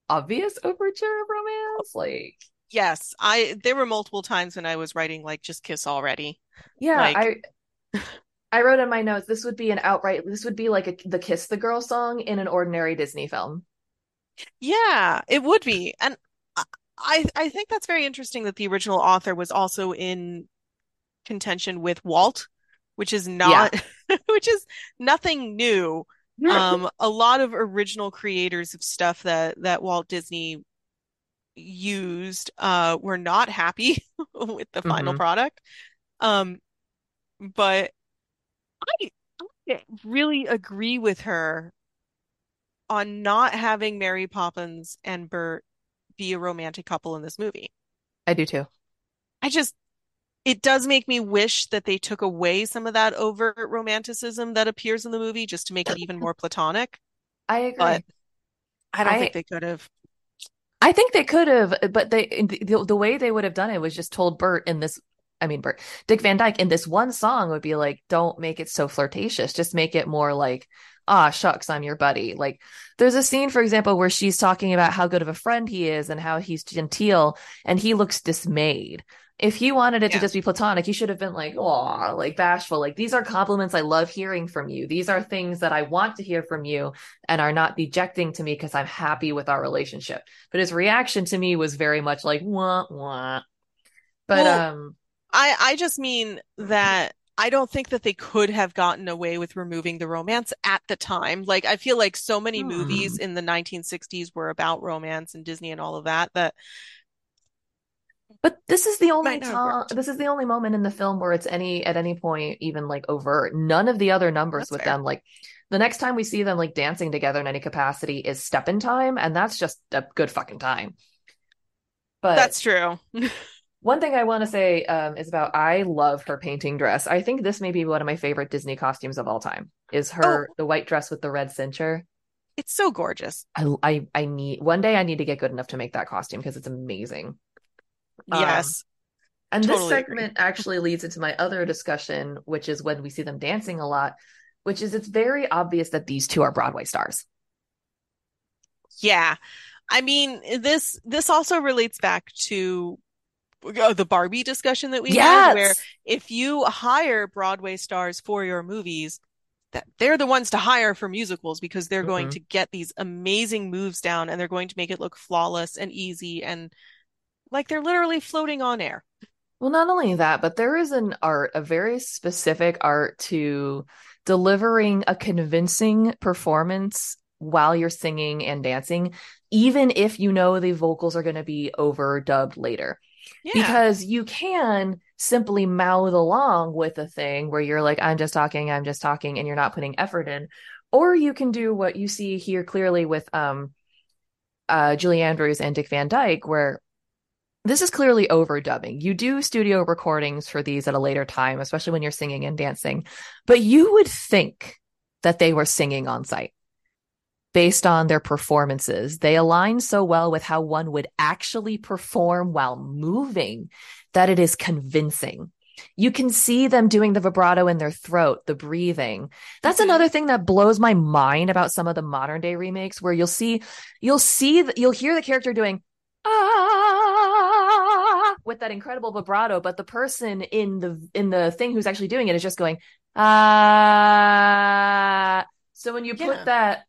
obvious overture of romance. Like, yes, there were multiple times when I was writing like, just kiss already. I wrote in my notes, this would be like the Kiss the Girl song in an ordinary Disney film. Yeah, it would be. And I think that's very interesting that the original author was also in contention with Walt, which is not which is nothing new. A lot of original creators of stuff that Walt Disney used were not happy with the final product. But I really agree with her on not having Mary Poppins and Bert be a romantic couple in this movie. I do too. It does make me wish that they took away some of that overt romanticism that appears in the movie just to make it even more platonic. I agree. But I don't think they could have. I think they could have, but the way they would have done it was just told Dick Van Dyke in this one song would be like, don't make it so flirtatious. Just make it more like, shucks, I'm your buddy. Like, there's a scene, for example, where she's talking about how good of a friend he is and how he's genteel, and he looks dismayed. If he wanted it to just be platonic, he should have been like, oh, like bashful. Like, these are compliments I love hearing from you. These are things that I want to hear from you and are not dejecting to me because I'm happy with our relationship. But his reaction to me was very much like, wah, wah. But I just mean that I don't think that they could have gotten away with removing the romance at the time. Like, I feel like so many movies in the 1960s were about romance and Disney and all of that. But this is the only time. This is the only moment in the film where it's at any point even like overt. None of the other numbers that's with fair. Them. Like, the next time we see them like dancing together in any capacity is Step in Time, and that's just a good fucking time. But that's true. One thing I want to say is about, I love her painting dress. I think this may be one of my favorite Disney costumes of all time. Is her the white dress with the red cincher? It's so gorgeous. I need to get good enough to make that costume because it's amazing. Yes. And totally this segment actually leads into my other discussion, which is when we see them dancing a lot, which is, it's very obvious that these two are Broadway stars. Yeah. I mean, this also relates back to the Barbie discussion that we had, where if you hire Broadway stars for your movies, that they're the ones to hire for musicals, because they're going to get these amazing moves down and they're going to make it look flawless and easy and like they're literally floating on air. Well, not only that, but there is an art, a very specific art to delivering a convincing performance while you're singing and dancing, even if you know the vocals are going to be overdubbed later. Yeah. Because you can simply mouth along with a thing where you're like, I'm just talking, and you're not putting effort in. Or you can do what you see here clearly with Julie Andrews and Dick Van Dyke, where this is clearly overdubbing. You do studio recordings for these at a later time, especially when you're singing and dancing. But you would think that they were singing on site based on their performances. They align so well with how one would actually perform while moving that it is convincing. You can see them doing the vibrato in their throat, the breathing. That's another thing that blows my mind about some of the modern day remakes, where you'll hear the character doing ah with that incredible vibrato, but the person in the thing who's actually doing it is just going ah. So when you put that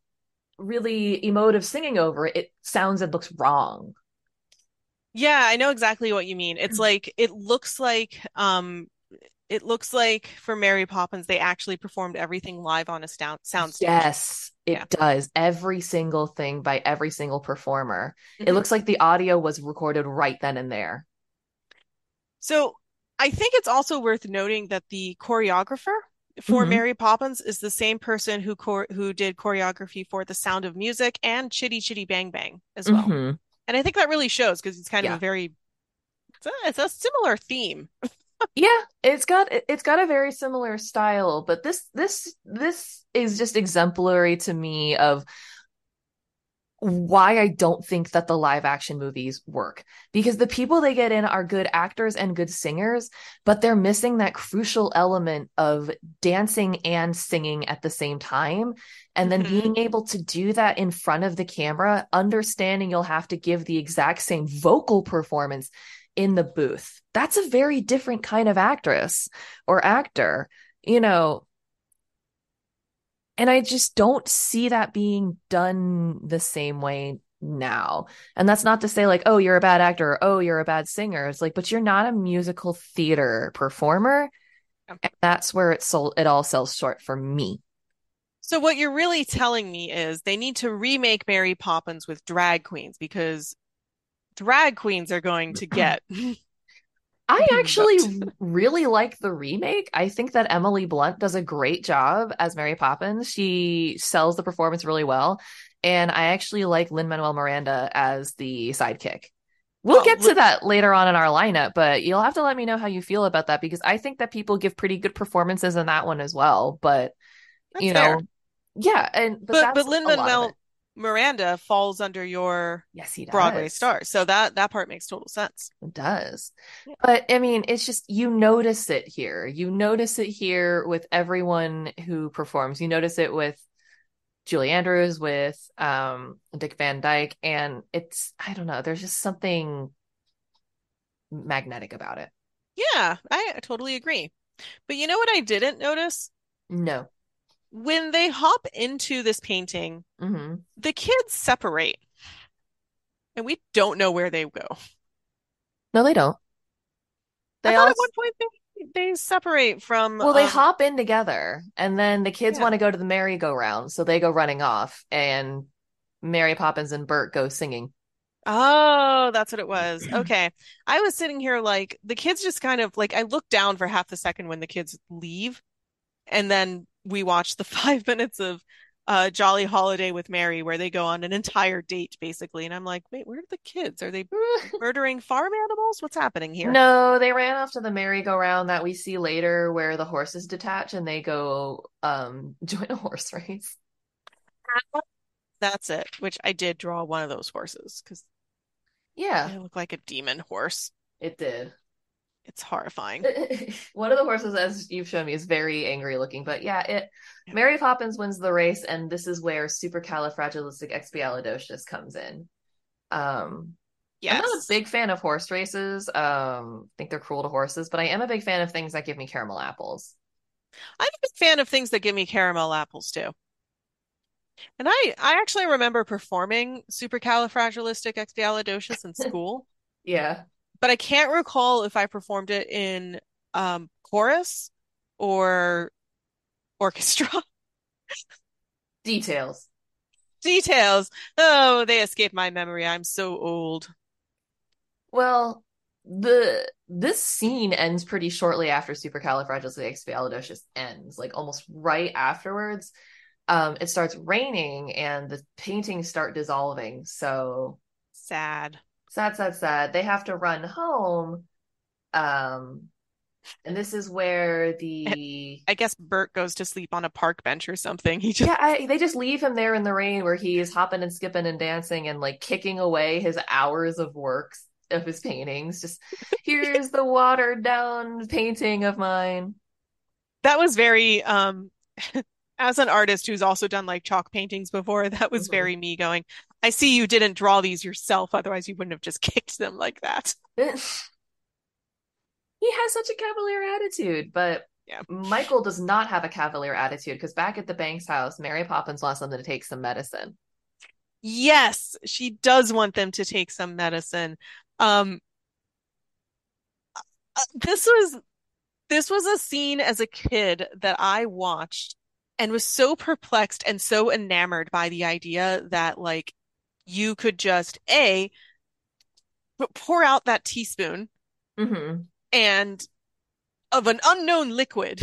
really emotive singing over it, it sounds and looks wrong. Yeah, I know exactly what you mean. It's like it looks like for Mary Poppins they actually performed everything live on a soundstage. Yes, it does. Every single thing by every single performer. Mm-hmm. It looks like the audio was recorded right then and there. So I think it's also worth noting that the choreographer for Mary Poppins is the same person who did choreography for The Sound of Music and Chitty Chitty Bang Bang as well. Mm-hmm. And I think that really shows, because it's kind of it's a similar theme. Yeah, it's got a very similar style, but this is just exemplary to me of why I don't think that the live action movies work, because the people they get in are good actors and good singers, but they're missing that crucial element of dancing and singing at the same time. And then being able to do that in front of the camera, understanding you'll have to give the exact same vocal performance in the booth. That's a very different kind of actress or actor, you know. And I just don't see that being done the same way now. And that's not to say like, oh, you're a bad actor, or, oh, you're a bad singer. It's like, but you're not a musical theater performer. Okay. And that's where it all sells short for me. So what you're really telling me is they need to remake Mary Poppins with drag queens, because drag queens are going to get... I actually really like the remake. I think that Emily Blunt does a great job as Mary Poppins. She sells the performance really well. And I actually like Lin-Manuel Miranda as the sidekick. We'll get to that later on in our lineup, but you'll have to let me know how you feel about that, because I think that people give pretty good performances in that one as well. But, that's you know, fair. Yeah. And But Lin-Manuel Miranda falls under your Broadway star. So that part makes total sense. It does. Yeah. But I mean, it's just, you notice it here. You notice it here with everyone who performs. You notice it with Julie Andrews, with Dick Van Dyke. And it's, I don't know, there's just something magnetic about it. Yeah, I totally agree. But you know what I didn't notice? No. When they hop into this painting, the kids separate, and we don't know where they go. No, they don't. I thought at one point they separate from... Well, they hop in together, and then the kids want to go to the merry-go-round, so they go running off, and Mary Poppins and Bert go singing. Oh, that's what it was. Okay. I was sitting here like, the kids just kind of, like, I looked down for half the second when the kids leave, and then... we watched the 5 minutes of Jolly Holiday with Mary, where they go on an entire date, basically. And I'm like, wait, where are the kids? Are they murdering farm animals? What's happening here? No, they ran off to the merry-go-round that we see later, where the horses detach and they go join a horse race. That's it, which I did draw one of those horses, because it looked like a demon horse. It did. It's horrifying. One of the horses, as you've shown me, is very angry looking. But Mary Poppins wins the race, and this is where supercalifragilisticexpialidocious comes in. I'm not a big fan of horse races. I think they're cruel to horses, but I am a big fan of things that give me caramel apples. I'm a big fan of things that give me caramel apples too. And I actually remember performing Supercalifragilisticexpialidocious in school. Yeah. But I can't recall if I performed it in chorus or orchestra. Details. Oh, they escaped my memory. I'm so old. Well, this scene ends pretty shortly after Supercalifragilisticexpialidocious ends, like almost right afterwards. It starts raining and the paintings start dissolving. So sad. They have to run home. And this is where I guess Bert goes to sleep on a park bench or something. They just leave him there in the rain where he's hopping and skipping and dancing and like kicking away his hours of work of his paintings. Just here's the watered down painting of mine. That was very, as an artist who's also done like chalk paintings before, that was very me going, I see you didn't draw these yourself. Otherwise you wouldn't have just kicked them like that. He has such a cavalier attitude, but yeah. Michael does not have a cavalier attitude because back at the Banks house, Mary Poppins wants them to take some medicine. Yes, she does want them to take some medicine. This was a scene as a kid that I watched and was so perplexed and so enamored by the idea that like you could just pour out that teaspoon. Mm-hmm. And of an unknown liquid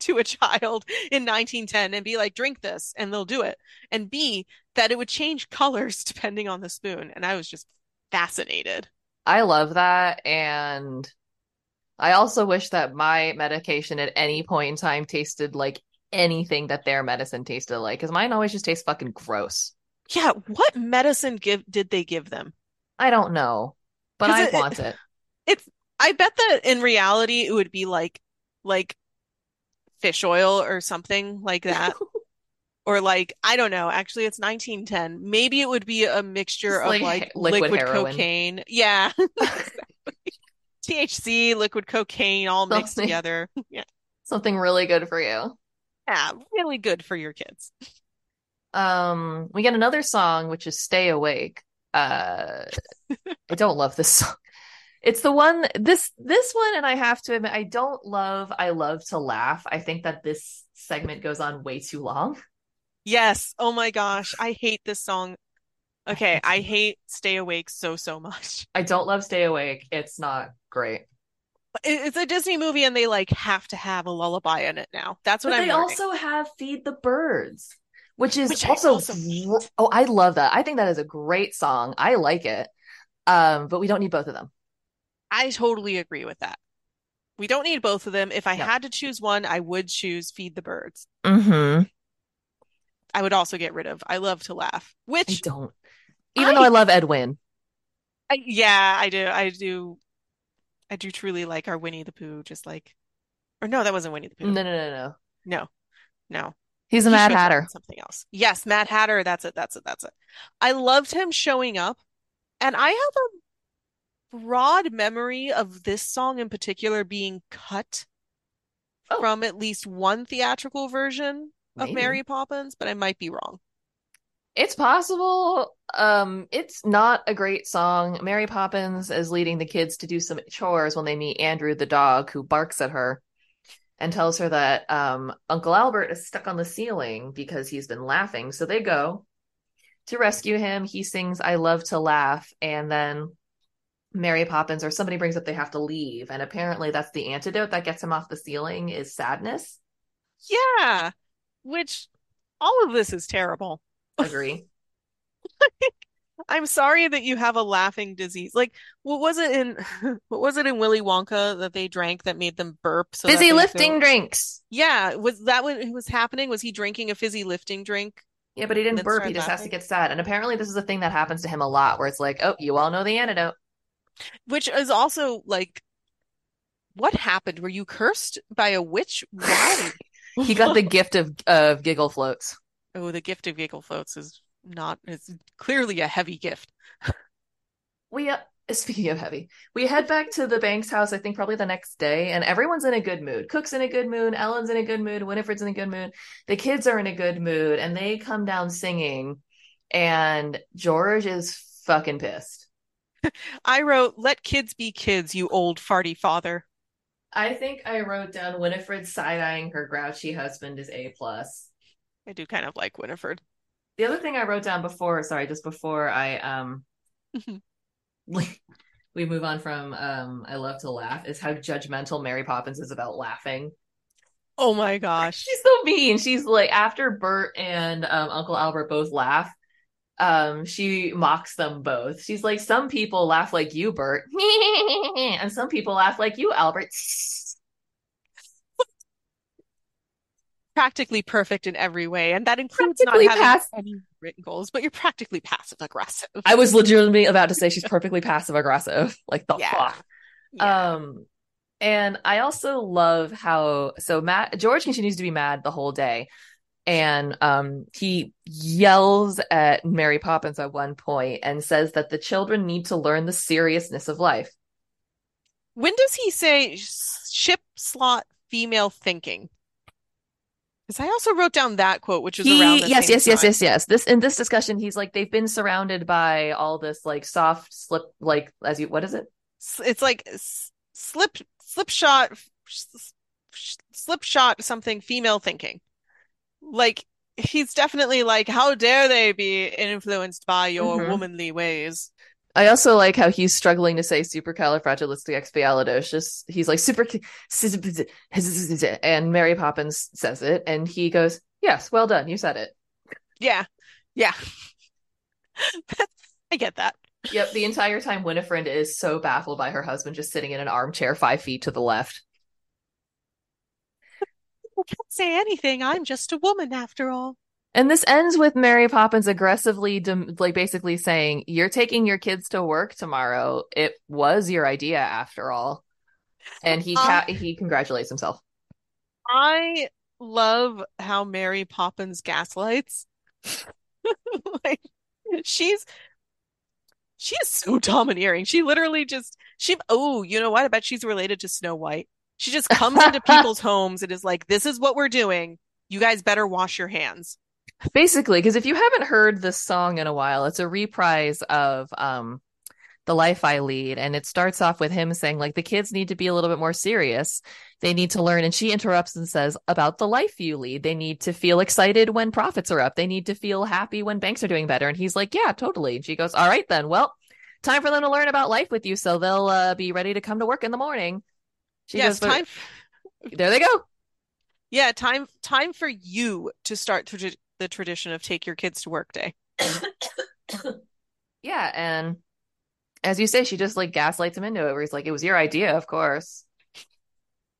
to a child in 1910 and be like, drink this and they'll do it. And B, that it would change colors depending on the spoon. And I was just fascinated. I love that. And I also wish that my medication at any point in time tasted like anything that their medicine tasted like. Because mine always just tastes fucking gross. Yeah. What medicine did they give them? I don't know. But I want it. I bet that in reality it would be like fish oil or something like that. Or like, I don't know. Actually, it's 1910. Maybe it would be a mixture of like liquid cocaine. Yeah. THC, liquid cocaine, all mixed together. Yeah. Something really good for you. Yeah, really good for your kids. We get another song, which is Stay Awake. I don't love this song. It's the one, this one, and I have to admit, I don't love I Love to Laugh. I think that this segment goes on way too long. Yes. Oh my gosh. I hate this song. Okay. I hate Stay Awake so much. I don't love Stay Awake. It's not great. It's a Disney movie and they like have to have a lullaby in it now. That's what I'm learning. They also have Feed the Birds, which also oh, I love that. I think that is a great song. I like it. But we don't need both of them. I totally agree with that. We don't need both of them. If I had to choose one, I would choose Feed the Birds. Mm-hmm. I would also get rid of I Love to Laugh, which I don't. Even though I love Edwin. I do truly like our Winnie the Pooh, just like, or no, that wasn't Winnie the Pooh. No. He's a Mad Hatter. Something else. Yes, Mad Hatter. That's it. I loved him showing up, and I have a broad memory of this song in particular being cut from at least one theatrical version of Mary Poppins, but I might be wrong. It's possible. It's not a great song. Mary Poppins is leading the kids to do some chores when they meet Andrew the dog, who barks at her and tells her that Uncle Albert is stuck on the ceiling because he's been laughing. So they go to rescue him. He sings I Love to Laugh, and then Mary Poppins or somebody brings up they have to leave, and apparently that's the antidote that gets him off the ceiling is sadness. Yeah, which all of this is terrible. Agree. I'm sorry that you have a laughing disease. Like what was it in Willy Wonka that they drank that made them burp? So fizzy lifting drinks. Yeah, was that what was happening? Was he drinking a fizzy lifting drink? Yeah, but he didn't burp. He just has to get sad, and apparently this is a thing that happens to him a lot, where it's like, oh, you all know the antidote. Which is also like, what happened? Were you cursed by a witch? Why? He got the gift of giggle floats. Oh, the gift of giggle floats is clearly a heavy gift. We Speaking of heavy, we head back to the Banks house, I think probably the next day, and everyone's in a good mood. Cook's in a good mood. Ellen's in a good mood. Winifred's in a good mood. The kids are in a good mood, and they come down singing, and George is fucking pissed. I wrote, let kids be kids, you old farty father. I think I wrote down Winifred side-eyeing her grouchy husband is A+. I do kind of like Winifred. The other thing I wrote down before I we move on from I love to laugh, is how judgmental Mary Poppins is about laughing. Oh my gosh. She's so mean. She's like, after Bert and Uncle Albert both laugh, she mocks them both. She's like, some people laugh like you, Bert, and some people laugh like you, Albert. Practically perfect in every way, and that includes not having any written goals, but you're practically passive aggressive. I was legitimately about to say she's perfectly passive aggressive, like the fuck. Yeah. And I also love how George continues to be mad the whole day. And he yells at Mary Poppins at one point and says that the children need to learn the seriousness of life. When does he say ship slot female thinking? Because I also wrote down that quote, which was around the yes. This discussion, he's like, they've been surrounded by all this like soft slip, like what is it? It's like slip shot something female thinking. Like, he's definitely like, how dare they be influenced by your womanly ways. I also like how he's struggling to say supercalifragilisticexpialidocious. He's like super, and Mary Poppins says it, and he goes, yes, well done, you said it. Yeah. I get that. Yep, the entire time Winifred is so baffled by her husband just sitting in an armchair 5 feet to the left. I can't say anything. I'm just a woman after all. And this ends with Mary Poppins aggressively, basically saying, you're taking your kids to work tomorrow. It was your idea after all. And he congratulates himself. I love how Mary Poppins gaslights. Like, she is so domineering. She literally you know what? I bet she's related to Snow White. She just comes into people's homes and is like, this is what we're doing. You guys better wash your hands. Basically, because if you haven't heard this song in a while, it's a reprise of The Life I Lead. And it starts off with him saying, like, the kids need to be a little bit more serious. They need to learn. And she interrupts and says, about the life you lead. They need to feel excited when profits are up. They need to feel happy when banks are doing better. And he's like, yeah, totally. And she goes, all right, then. Well, time for them to learn about life with you. So they'll be ready to come to work in the morning. Time. There they go. Yeah, time for you to start the tradition of take your kids to work day. Yeah, and as you say, she just like gaslights him into it, where he's like, it was your idea, of course.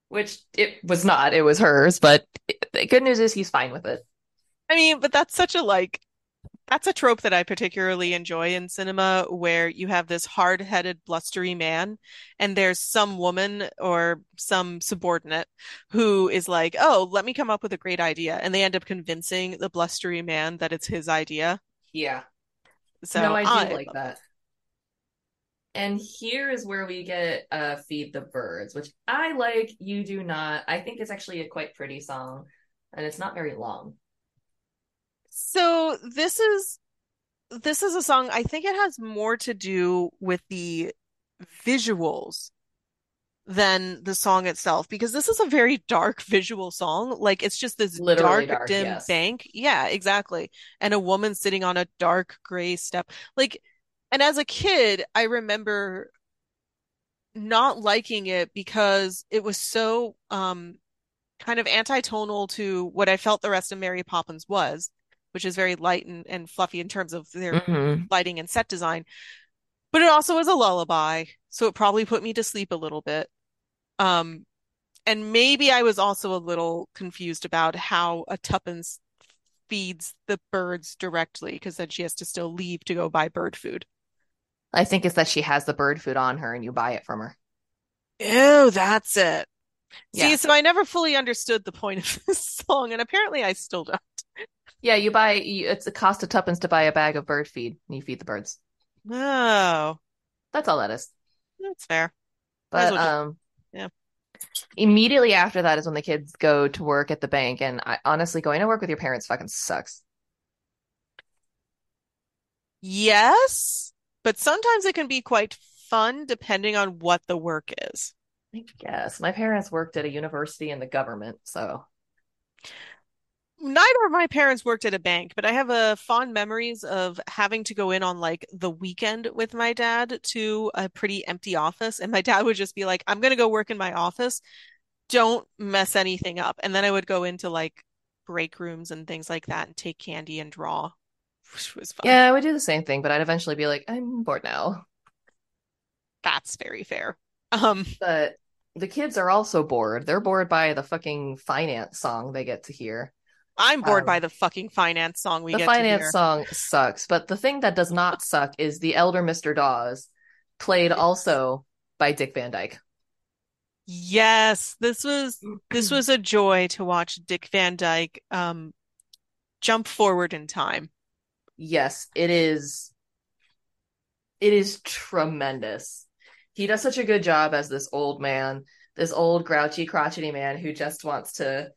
Which it was not. It was hers, but the good news is he's fine with it. I mean, but that's such a that's a trope that I particularly enjoy in cinema, where you have this hard-headed, blustery man, and there's some woman or some subordinate who is like, oh, let me come up with a great idea. And they end up convincing the blustery man that it's his idea. Yeah. So no, I do like that. And here is where we get Feed the Birds, which I like, you do not. I think it's actually a quite pretty song, and it's not very long. So this is a song, I think it has more to do with the visuals than the song itself, because this is a very dark visual song. Like, it's just this dark, dim bank. Yeah, exactly. And a woman sitting on a dark gray step. Like, and as a kid, I remember not liking it because it was so kind of antitonal to what I felt the rest of Mary Poppins was, which is very light and fluffy in terms of their lighting and set design. But it also is a lullaby, so it probably put me to sleep a little bit. And maybe I was also a little confused about how a tuppence feeds the birds directly, because then she has to still leave to go buy bird food. I think it's that she has the bird food on her and you buy it from her. Ew, that's it. Yeah. See, so I never fully understood the point of this song, and apparently I still don't. Yeah, it's a cost of tuppence to buy a bag of bird feed, and you feed the birds. Oh, That's all that is. That's fair. But yeah. Immediately after that is when the kids go to work at the bank, and I honestly, going to work with your parents fucking sucks. Yes, but sometimes it can be quite fun depending on what the work is. I guess my parents worked at a university in the government, so neither of my parents worked at a bank, but I have fond memories of having to go in on like the weekend with my dad to a pretty empty office. And my dad would just be like, I'm going to go work in my office. Don't mess anything up. And then I would go into like break rooms and things like that and take candy and draw, which was fun. Yeah, I would do the same thing, but I'd eventually be like, I'm bored now. That's very fair. But the kids are also bored. They're bored by the fucking finance song they get to hear. I'm bored by the fucking finance song we get to hear. The finance song sucks, but the thing that does not suck is the elder Mr. Dawes, played also by Dick Van Dyke. Yes, this was a joy to watch Dick Van Dyke jump forward in time. Yes, it is. It is tremendous. He does such a good job as this old man, this old grouchy, crotchety man who just wants to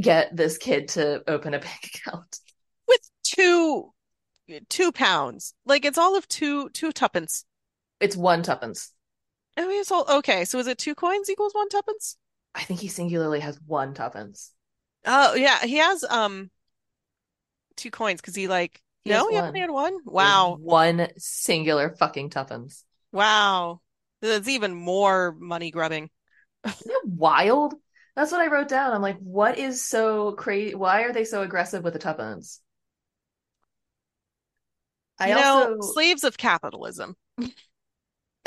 get this kid to open a bank account with £2. Like, it's all of two tuppence. It's one tuppence. Oh, it's all okay. So is it 2 coins equals 1 tuppence? I think he singularly has 1 tuppence. Oh yeah, he has 2 coins because he like he only had one. Wow, there's one singular fucking tuppence. Wow, that's even more money grubbing. Isn't it wild? That's what I wrote down. I'm like, what is so crazy? Why are they so aggressive with the tuppence? Slaves of capitalism.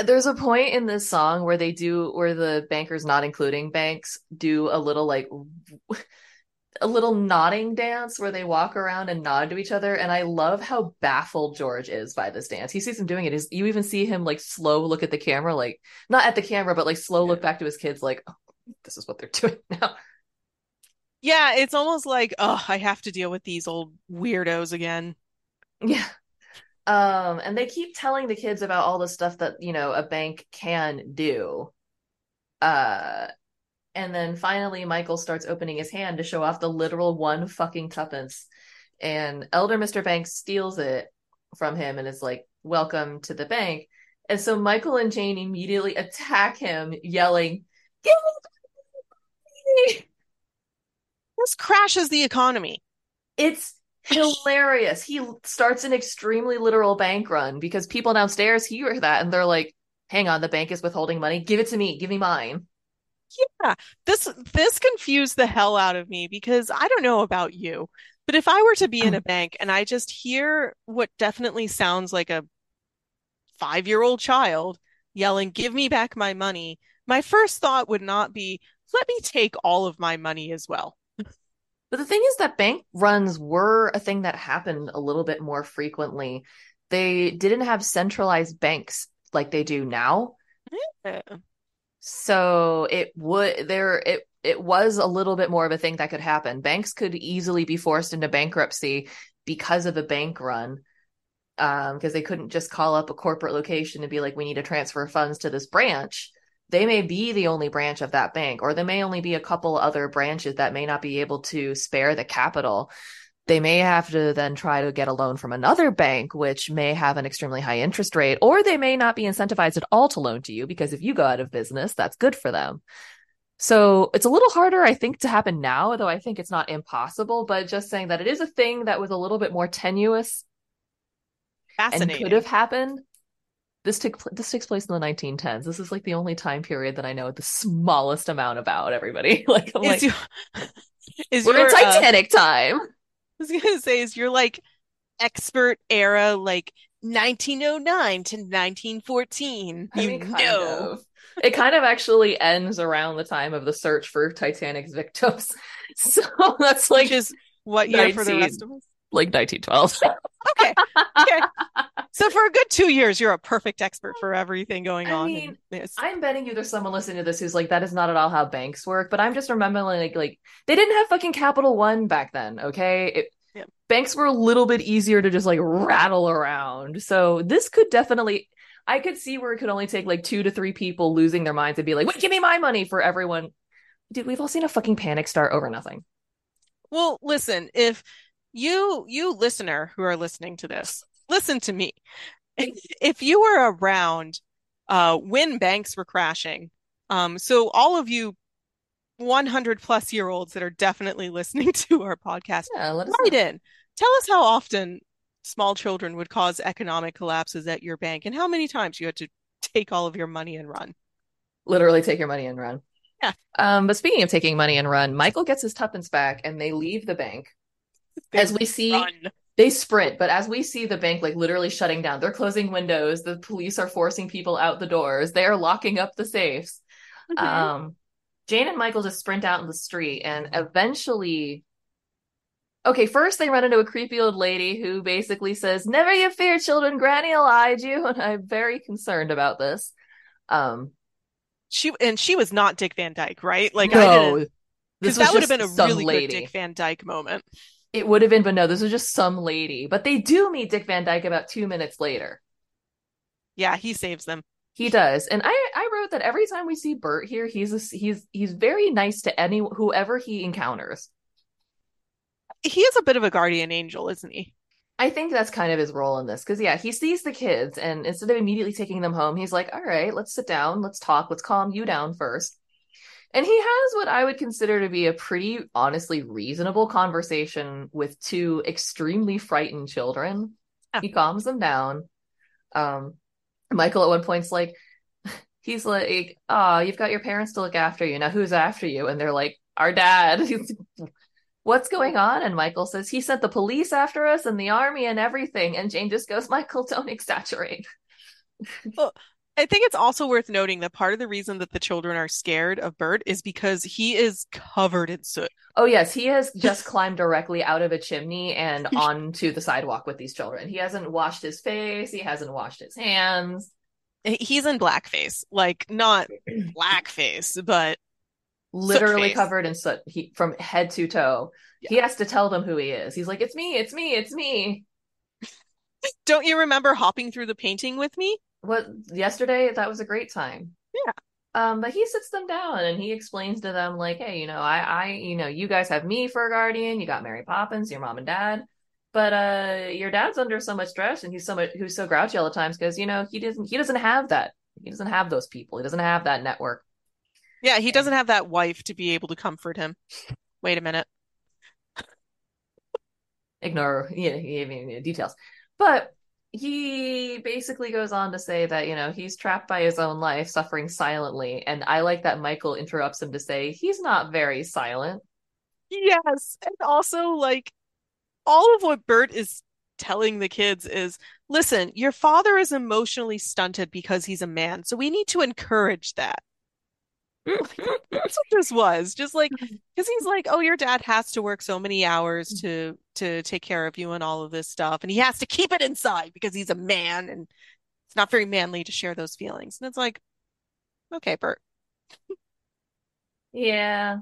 There's a point in this song where they do, where the bankers, not including banks, do a little like a little nodding dance where they walk around and nod to each other. And I love how baffled George is by this dance. He sees him doing it. You even see him like slow look at the camera, like not at the camera, but like slow look back to his kids, like, oh, this is what they're doing now. Yeah, it's almost like, oh, I have to deal with these old weirdos again. Yeah. And they keep telling the kids about all the stuff that, you know, a bank can do. And then finally Michael starts opening his hand to show off the literal 1 fucking tuppence. And elder Mr. Banks steals it from him and is like, welcome to the bank. And so Michael and Jane immediately attack him, yelling, "Give it!" This crashes the economy. It's hilarious. He starts an extremely literal bank run because people downstairs hear that and they're like, hang on, the bank is withholding money. Give it to me. Give me mine. Yeah. This confused the hell out of me because I don't know about you, but if I were to be in a bank and I just hear what definitely sounds like a 5-year-old child yelling, "Give me back my money," my first thought would not be, let me take all of my money as well. But the thing is that bank runs were a thing that happened a little bit more frequently. They didn't have centralized banks like they do now. Yeah. So it was a little bit more of a thing that could happen. Banks could easily be forced into bankruptcy because of a bank run. Because they couldn't just call up a corporate location and be like, we need to transfer funds to this branch. They may be the only branch of that bank, or there may only be a couple other branches that may not be able to spare the capital. They may have to then try to get a loan from another bank, which may have an extremely high interest rate, or they may not be incentivized at all to loan to you because if you go out of business, that's good for them. So it's a little harder, I think, to happen now, though I think it's not impossible, but just saying that it is a thing that was a little bit more tenuous and could have happened. This takes place in the 1910s. This is like the only time period that I know the smallest amount about, everybody. Like, I'm is like, we're in Titanic time. I was going to say, is your like expert era like 1909 to 1914? I mean, kind of. It kind of actually ends around the time of the search for Titanic's victims. So that's like just what year for the rest of us? Like 1912. Okay. So for a good 2 years, you're a perfect expert for everything going on. I mean, I'm betting you there's someone listening to this who's like, that is not at all how banks work. But I'm just remembering, like they didn't have fucking Capital One back then. Okay, banks were a little bit easier to just like rattle around. So this could definitely, I could see where it could only take like 2 to 3 people losing their minds and be like, wait, give me my money, for everyone. Dude, we've all seen a fucking panic start over nothing. Well, listen, if you listener who are listening to this, listen to me. If you were around when banks were crashing, so all of you 100 plus year olds that are definitely listening to our podcast, write in. Tell us how often small children would cause economic collapses at your bank and how many times you had to take all of your money and run. Literally take your money and run. Yeah. But speaking of taking money and run, Michael gets his tuppence back and they leave the bank. As we see, they sprint, but as we see the bank like literally shutting down, they're closing windows, the police are forcing people out the doors, they are locking up the safes. Mm-hmm. Jane and Michael just sprint out in the street and eventually... Okay, first they run into a creepy old lady who basically says, never you fear, children, Granny'll hide you, and I'm very concerned about this. She was not Dick Van Dyke, right? Like, no, because that would have been a really good Dick Van Dyke moment. It would have been, but no, this was just some lady. But they do meet Dick Van Dyke about 2 minutes later. Yeah, he saves them. He does. And I wrote that every time we see Bert here, he's very nice to whoever he encounters. He is a bit of a guardian angel, isn't he? I think that's kind of his role in this. Because, yeah, he sees the kids, and instead of immediately taking them home, he's like, all right, let's sit down, let's talk, let's calm you down first. And he has what I would consider to be a pretty, honestly, reasonable conversation with two extremely frightened children. Yeah. He calms them down. Michael at one point's like, he's like, oh, you've got your parents to look after you. Now who's after you? And they're like, our dad. What's going on? And Michael says, he sent the police after us and the army and everything. And Jane just goes, Michael, don't exaggerate. Well, I think it's also worth noting that part of the reason that the children are scared of Bert is because he is covered in soot. Oh, yes. He has just climbed directly out of a chimney and onto the sidewalk with these children. He hasn't washed his face. He hasn't washed his hands. He's in blackface. Like, not blackface, but literally covered in soot from head to toe. Yeah. He has to tell them who he is. He's like, it's me, it's me, it's me. Don't you remember hopping through the painting with me? What, yesterday? That was a great time. Yeah. But he sits them down and he explains to them like, hey, you guys have me for a guardian. You got Mary Poppins, your mom and dad. But your dad's under so much stress and who's so grouchy all the time because, he doesn't have that. He doesn't have those people. He doesn't have that network. Yeah, he doesn't have that wife to be able to comfort him. Wait a minute. Ignore details. But he basically goes on to say that, he's trapped by his own life, suffering silently. And I like that Michael interrupts him to say he's not very silent. Yes. And also, like, all of what Bert is telling the kids is, listen, your father is emotionally stunted because he's a man. So we need to encourage that. That's what this was, just like, because he's like, oh, your dad has to work so many hours to take care of you and all of this stuff, and he has to keep it inside because he's a man and it's not very manly to share those feelings. And it's like, okay, Bert. Yeah,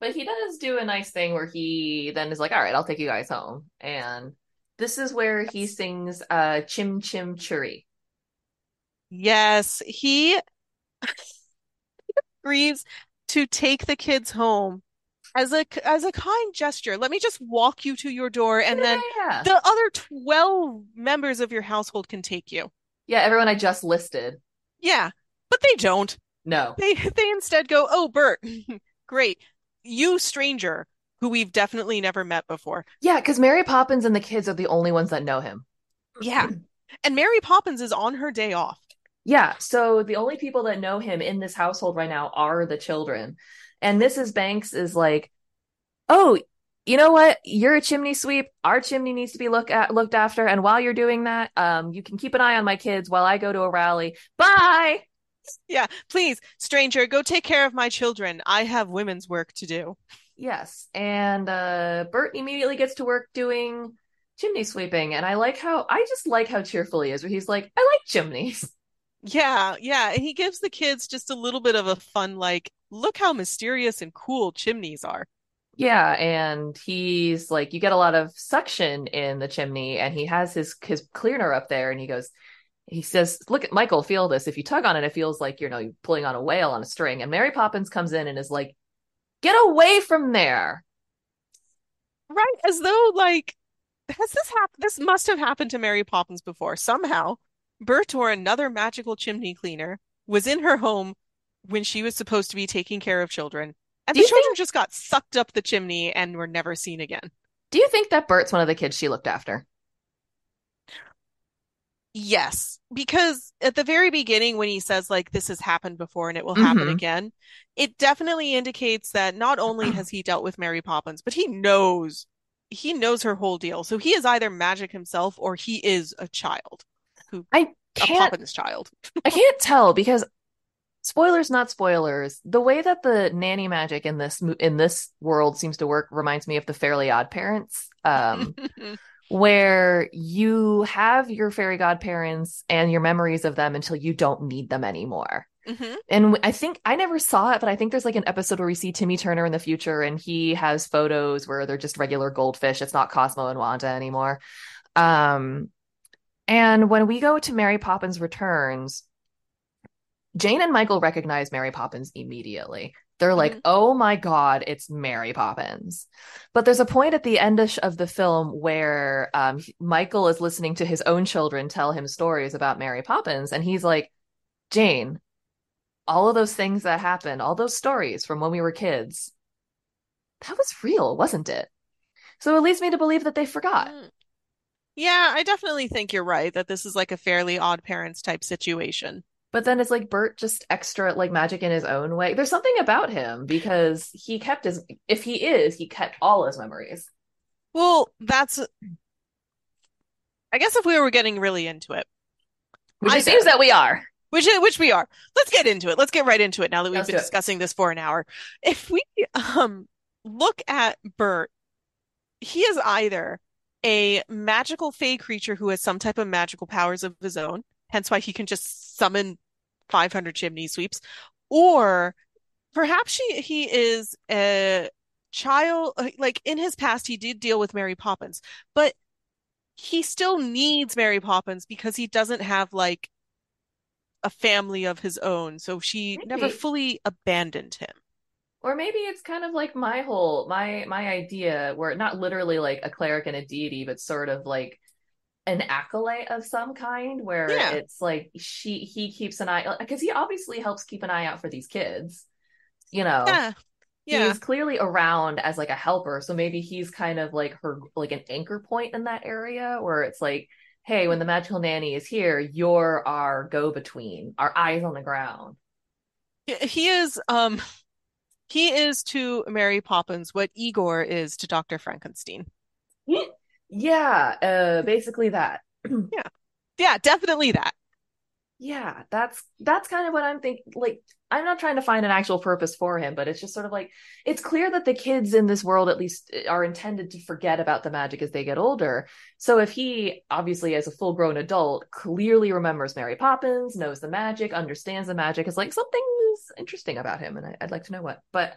but he does do a nice thing where he then is like, all right, I'll take you guys home. And this is where he sings Chim Chim Chirree. Yes, he agrees to take the kids home as a kind gesture. Let me just walk you to your door, and then the other 12 members of your household can take you. Yeah, everyone I just listed. Yeah, but they don't. No. They instead go, oh, Bert, great. You stranger, who we've definitely never met before. Yeah, because Mary Poppins and the kids are the only ones that know him. Yeah, and Mary Poppins is on her day off. Yeah, so the only people that know him in this household right now are the children. And Mrs. Banks is like, oh, you know what? You're a chimney sweep. Our chimney needs to be looked after. And while you're doing that, you can keep an eye on my kids while I go to a rally. Bye! Yeah, please, stranger, go take care of my children. I have women's work to do. Yes, and Bert immediately gets to work doing chimney sweeping. And I just like how cheerful he is, where he's like, I like chimneys. Yeah. And he gives the kids just a little bit of a fun, like, look how mysterious and cool chimneys are. Yeah. And he's like, you get a lot of suction in the chimney, and he has his cleaner up there, and he goes, He says, look at Michael, feel this. If you tug on it, it feels like, you're pulling on a whale on a string. And Mary Poppins comes in and is like, get away from there. Right. As though, like, has this happened? This must have happened to Mary Poppins before. Somehow, Bertor, another magical chimney cleaner, was in her home when she was supposed to be taking care of children. And the children just got sucked up the chimney and were never seen again. Do you think that Bert's one of the kids she looked after? Yes, because at the very beginning when he says, like, this has happened before and it will happen again, it definitely indicates that not only has he dealt with Mary Poppins, but he knows her whole deal. So he is either magic himself or he is a child. Poppins child. I can't tell because, spoilers not spoilers, the way that the nanny magic in this world seems to work reminds me of the Fairly Odd Parents. Where you have your fairy godparents and your memories of them until you don't need them anymore. And I think, I never saw it, but I think there's like an episode where we see Timmy Turner in the future and he has photos where they're just regular goldfish. It's not Cosmo and Wanda anymore. And when we go to Mary Poppins Returns, Jane and Michael recognize Mary Poppins immediately. They're like, oh my God, it's Mary Poppins. But there's a point at the end of the film where Michael is listening to his own children tell him stories about Mary Poppins. And he's like, Jane, all of those things that happened, all those stories from when we were kids, that was real, wasn't it? So it leads me to believe that they forgot. Yeah, I definitely think you're right that this is like a Fairly Odd Parents type situation. But then it's like Bert just extra like magic in his own way. There's something about him because he kept all his memories. Well, I guess if we were getting really into it. Which it seems that we are. Which we are. Let's get into it. Let's get right into it now that we've been discussing this for an hour. If we look at Bert, he is either a magical fae creature who has some type of magical powers of his own. Hence why he can just summon 500 chimney sweeps. Or perhaps he is a child, like in his past, he did deal with Mary Poppins, but he still needs Mary Poppins because he doesn't have like a family of his own. So she never fully abandoned him. Or maybe it's kind of like my idea where not literally like a cleric and a deity, but sort of like an acolyte of some kind where it's like he keeps an eye, because he obviously helps keep an eye out for these kids, He's clearly around as like a helper, so maybe he's kind of like her, like an anchor point in that area where it's like, hey, when the magical nanny is here, you're our go-between, our eyes on the ground. He is to Mary Poppins what Igor is to Dr. Frankenstein. Yeah, basically that. Yeah, definitely that. Yeah, that's kind of what I'm thinking. Like, I'm not trying to find an actual purpose for him, but it's just sort of like, it's clear that the kids in this world, at least, are intended to forget about the magic as they get older. So if he, obviously, as a full-grown adult, clearly remembers Mary Poppins, knows the magic, understands the magic, is like, something is interesting about him, and I'd like to know what. But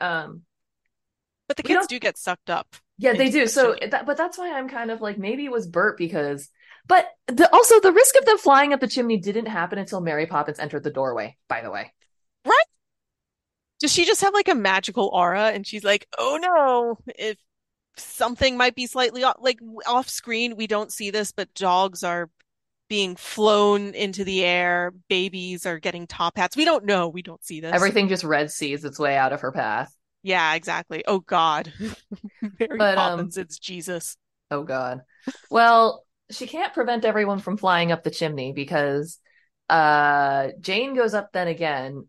the kids do get sucked up. Yeah, they do. So, but that's why I'm kind of like, maybe it was Bert because the risk of them flying up the chimney didn't happen until Mary Poppins entered the doorway, by the way. Right? Does she just have like a magical aura and she's like, oh no, if something might be slightly off, like off screen, we don't see this, but dogs are being flown into the air. Babies are getting top hats. We don't know. We don't see this. Everything just red seas its way out of her path. Yeah, exactly. Oh, God. Mary Poppins, it's Jesus. Oh, God. Well, she can't prevent everyone from flying up the chimney because Jane goes up then again.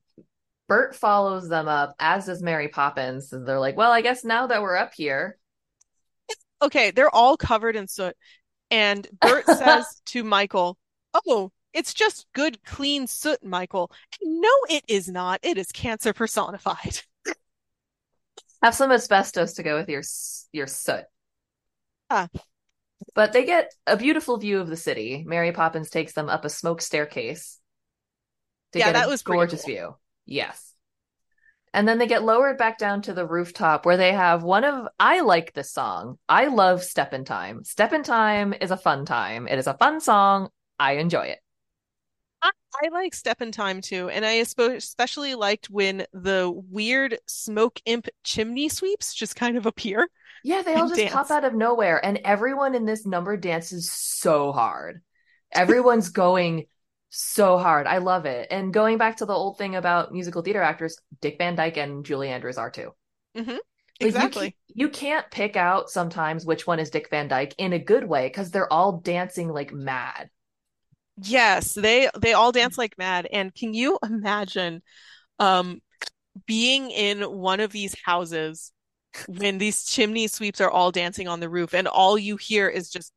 Bert follows them up, as does Mary Poppins. And they're like, well, I guess now that we're up here. Okay, they're all covered in soot. And Bert says to Michael, oh, it's just good, clean soot, Michael. And no, it is not. It is cancer personified. Have some asbestos to go with your soot. But they get a beautiful view of the city. Mary Poppins takes them up a smoke staircase to get a gorgeous view. Yes. And then they get lowered back down to the rooftop where they have I like this song. I love Step in Time. Step in Time is a fun time. It is a fun song. I enjoy it. I like Step in Time too, and I especially liked when the weird smoke imp chimney sweeps just kind of appear. Yeah, they all just dance. Pop out of nowhere, and everyone in this number dances so hard. Everyone's going so hard. I love it. And going back to the old thing about musical theater actors, Dick Van Dyke and Julie Andrews are too. Mm-hmm. Exactly. You can't pick out sometimes which one is Dick Van Dyke in a good way, because they're all dancing like mad. Yes, they all dance like mad. And can you imagine being in one of these houses when these chimney sweeps are all dancing on the roof, and all you hear is just,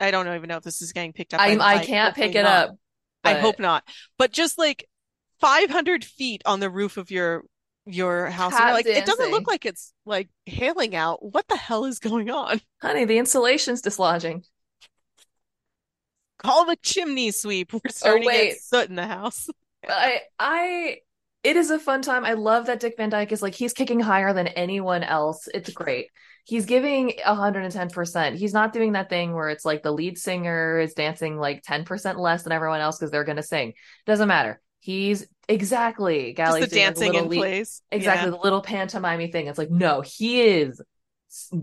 I don't even know if this is getting picked up. I can't pick it up. But... I hope not. But just like 500 feet on the roof of your house, and like, it doesn't look like it's like hailing out. What the hell is going on? Honey, the insulation's dislodging. Call the chimney sweep. We're starting to get soot in the house. It is a fun time. I love that Dick Van Dyke is like, he's kicking higher than anyone else. It's great. He's giving 110%. He's not doing that thing where it's like the lead singer is dancing like 10% less than everyone else because they're going to sing. Doesn't matter. He's exactly Gally just the dancing in place. Exactly. Yeah. The little pantomime thing. It's like, no, he is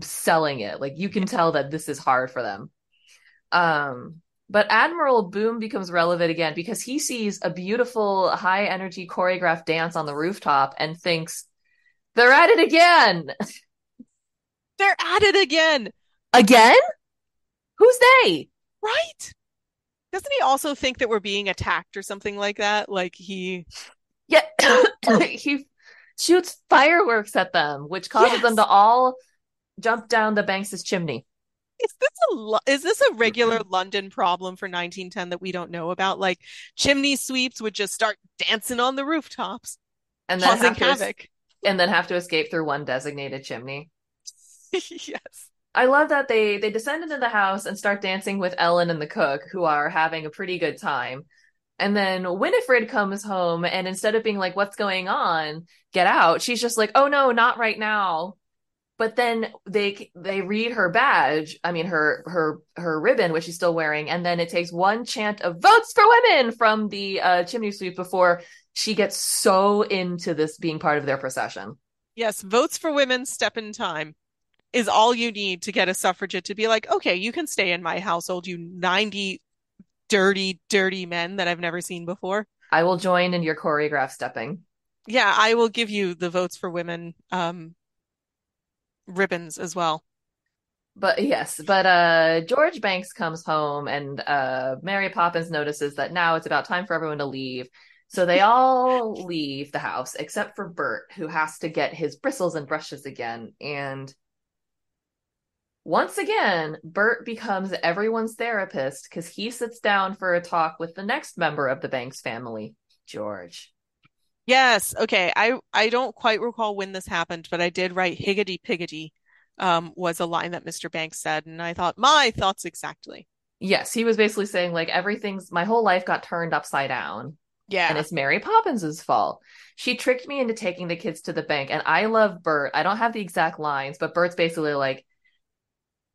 selling it. Like, you can tell that this is hard for them. But Admiral Boom becomes relevant again because he sees a beautiful, high-energy choreographed dance on the rooftop and thinks, they're at it again! They're at it again! Again? Who's they? Right? Doesn't he also think that we're being attacked or something like that? Like, he... Yeah, he shoots fireworks at them, which causes them to all jump down the Banks' chimney. Is this a regular London problem for 1910 that we don't know about? Like, chimney sweeps would just start dancing on the rooftops and then causing havoc, and then have to escape through one designated chimney. Yes, I love that they descend into the house and start dancing with Ellen and the cook, who are having a pretty good time. And then Winifred comes home, and instead of being like, "What's going on? Get out," she's just like, "Oh no, not right now." But then they read her badge, I mean her ribbon, which she's still wearing, and then it takes one chant of "Votes for Women" from the chimney sweep before she gets so into this being part of their procession. Yes, "Votes for Women, Step in Time" is all you need to get a suffragette to be like, okay, you can stay in my household, you 90 dirty, dirty men that I've never seen before. I will join in your choreographed stepping. Yeah, I will give you the "Votes for Women" ribbons as well. But yes, George Banks comes home, and Mary Poppins notices that now it's about time for everyone to leave, so they all leave the house except for Bert, who has to get his bristles and brushes again. And once again, Bert becomes everyone's therapist because he sits down for a talk with the next member of the Banks family, George. Yes. Okay. I don't quite recall when this happened, but I did write "higgity piggity" was a line that Mr. Banks said. And I thought, my thoughts exactly. Yes. He was basically saying like, my whole life got turned upside down. Yeah. And it's Mary Poppins's fault. She tricked me into taking the kids to the bank. And I love Bert. I don't have the exact lines, but Bert's basically like,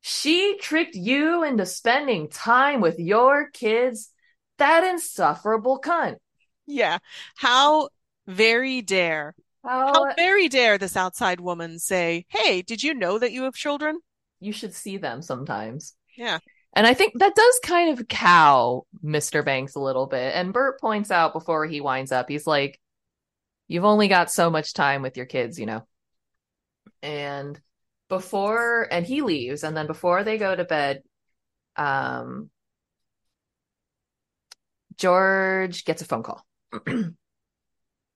she tricked you into spending time with your kids. That insufferable cunt. Yeah. How very dare this outside woman say, hey, did you know that you have children? You should see them sometimes. Yeah. And I think that does kind of cow Mr. Banks a little bit. And Bert points out before he winds up, he's like, you've only got so much time with your kids, you know. And he leaves. And then before they go to bed, George gets a phone call.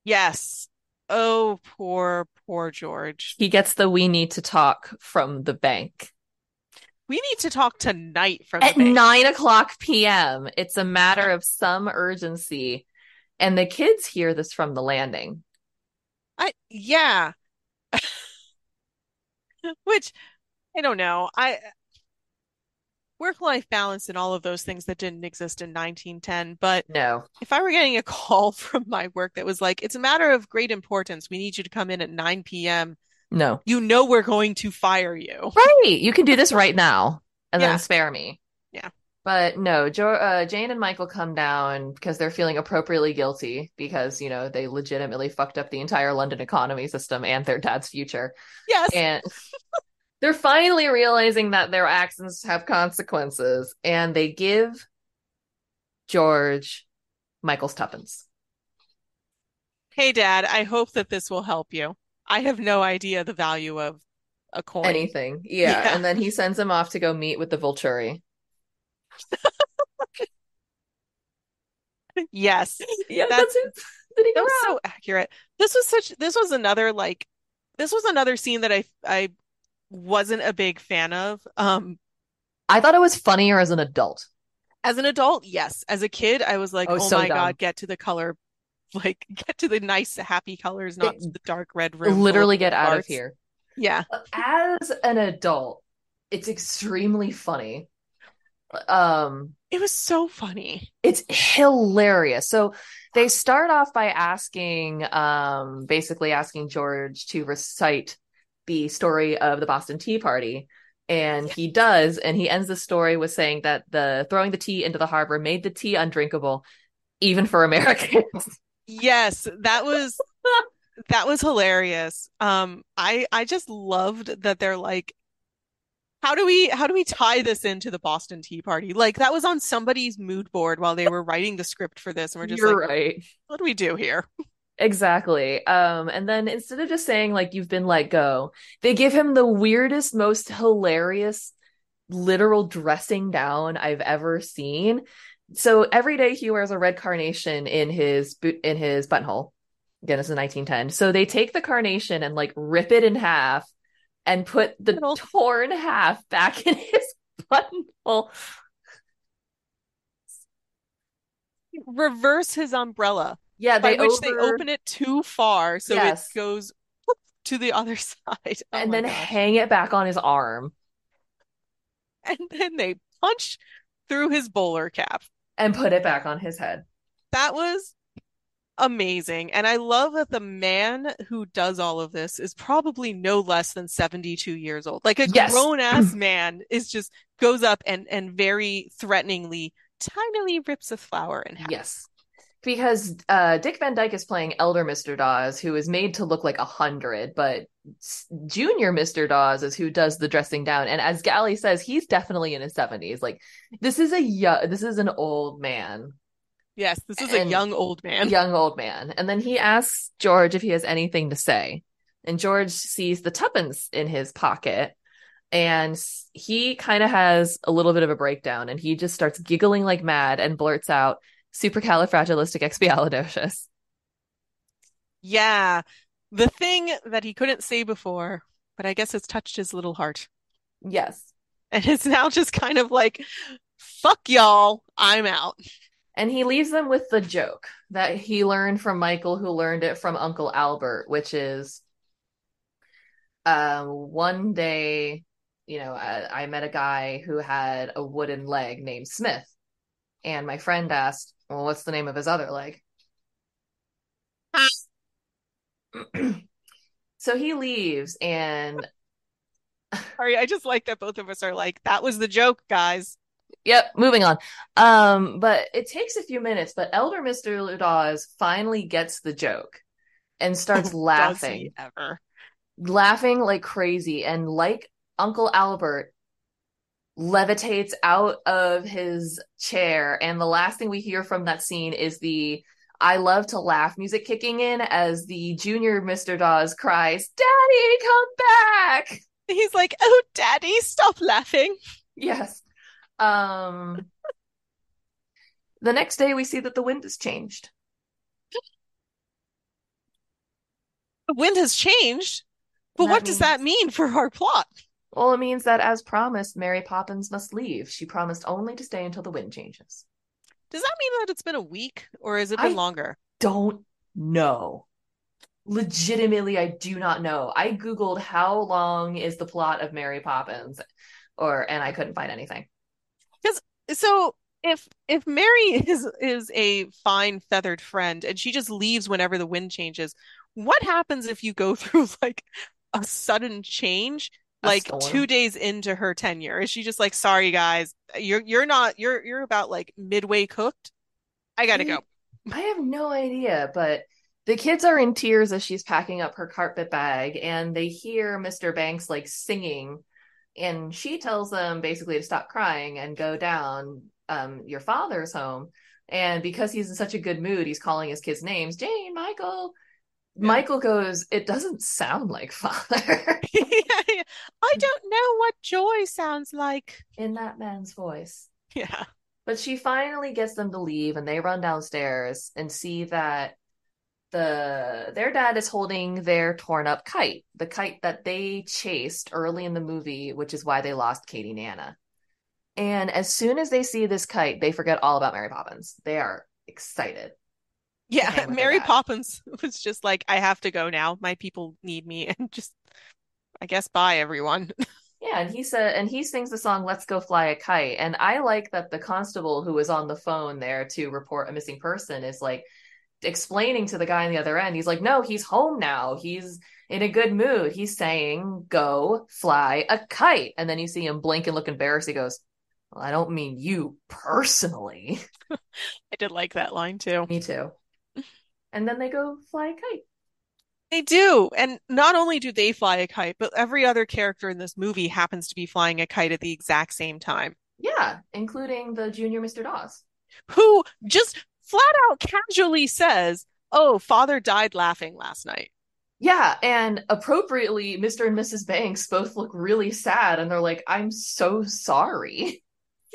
Yes. Oh, poor, poor George. He gets the "we need to talk" from the bank. We need to talk tonight from the bank. At 9:00 p.m. It's a matter of some urgency. And the kids hear this from the landing. Yeah. Which, I don't know. Work-life balance and all of those things that didn't exist in 1910. But no, if I were getting a call from my work that was like, it's a matter of great importance, we need you to come in at 9 p.m. No. You know we're going to fire you. Right. You can do this right now and then spare me. Yeah. But no, Jane and Michael come down because they're feeling appropriately guilty because, you know, they legitimately fucked up the entire London economy system and their dad's future. Yes. And they're finally realizing that their actions have consequences, and they give George Michael's tuppence. Hey, Dad, I hope that this will help you. I have no idea the value of a coin. Anything. Yeah. And then he sends him off to go meet with the Volturi. Yes. Yeah, that's it. That was so accurate. This was another scene that I wasn't a big fan of. I thought it was funnier as an adult. As an adult, yes. As a kid, I was like, oh my god, get to the color, like get to the nice happy colors, not the dark red room. Literally get out of here. Yeah. As an adult, it's extremely funny. It was so funny. It's hilarious. So they start off by asking George to recite the story of the Boston Tea Party, and he does, and he ends the story with saying that the throwing the tea into the harbor made the tea undrinkable, even for Americans. Yes, that was that was hilarious. I just loved that they're like, How do we tie this into the Boston Tea Party? Like, that was on somebody's mood board while they were writing the script for this. And we're just right. What do we do here? Exactly. And then instead of just saying, like, you've been let go, they give him the weirdest, most hilarious literal dressing down I've ever seen. So every day he wears a red carnation in his buttonhole. Again, this is 1910. So they take the carnation and like rip it in half and put the torn half back in his buttonhole. Reverse his umbrella. Yeah, they open it too far, so it goes whoop, to the other side. And then hang it back on his arm. And then they punch through his bowler cap. And put it back on his head. That was amazing. And I love that the man who does all of this is probably no less than 72 years old. Like a grown-ass man is just goes up and very threateningly, tinily rips a flower in half. Yes. Because Dick Van Dyke is playing elder Mr. Dawes, who is made to look like 100, but junior Mr. Dawes is who does the dressing down. And as Gally says, he's definitely in his 70s. Like, this is an old man. Yes, this is a young old man. Young old man. And then he asks George if he has anything to say. And George sees the tuppence in his pocket. And he kind of has a little bit of a breakdown. And he just starts giggling like mad and blurts out, supercalifragilisticexpialidocious. Yeah. The thing that he couldn't say before, but I guess it's touched his little heart. Yes. And it's now just kind of like, fuck y'all, I'm out. And he leaves them with the joke that he learned from Michael, who learned it from Uncle Albert, which is, one day, you know, I met a guy who had a wooden leg named Smith. And my friend asked, well, what's the name of his other leg? So he leaves and... Sorry, I just like that both of us are like, that was the joke, guys. Yep, moving on. But it takes a few minutes, but elder Mr. Dawes finally gets the joke and starts laughing. Does he ever? Laughing like crazy, and like Uncle Albert levitates out of his chair, and the last thing we hear from that scene is the I Love to Laugh music kicking in as the junior Mr. Dawes cries, Daddy, come back! He's like, oh, Daddy, stop laughing. Yes. The next day we see that the wind has changed. The wind has changed? But what does that mean for our plot? Well, it means that as promised, Mary Poppins must leave. She promised only to stay until the wind changes. Does that mean that it's been a week, or has it been longer? Don't know. Legitimately, I do not know. I Googled how long is the plot of Mary Poppins, and I couldn't find anything. So if Mary is a fine feathered friend and she just leaves whenever the wind changes, what happens if you go through like a sudden change like 2 days into her tenure. Is she just like, sorry guys, you're about like midway cooked? I gotta go. I have no idea, but the kids are in tears as she's packing up her carpet bag, and they hear Mr. Banks like singing, and she tells them basically to stop crying and go down. Your father's home, and because he's in such a good mood, he's calling his kids names. Jane, Michael. Yeah. Michael goes, it doesn't sound like father. Yeah. I don't know what joy sounds like in that man's voice. Yeah. But she finally gets them to leave, and they run downstairs and see that their dad is holding their torn up kite, the kite that they chased early in the movie, which is why they lost Katie Nana. And as soon as they see this kite, they forget all about Mary Poppins. They are excited. Yeah, Mary Poppins was just like, I have to go now. My people need me. And just, I guess, bye, everyone. Yeah, and he sings the song, Let's Go Fly a Kite. And I like that the constable who was on the phone there to report a missing person is like explaining to the guy on the other end. He's like, no, he's home now. He's in a good mood. He's saying, go fly a kite. And then you see him blink and look embarrassed. He goes, well, I don't mean you personally. I did like that line too. Me too. And then they go fly a kite. They do. And not only do they fly a kite, but every other character in this movie happens to be flying a kite at the exact same time. Yeah, including the junior Mr. Dawes, who just flat out casually says, oh, father died laughing last night. Yeah, and appropriately, Mr. and Mrs. Banks both look really sad, and they're like, I'm so sorry.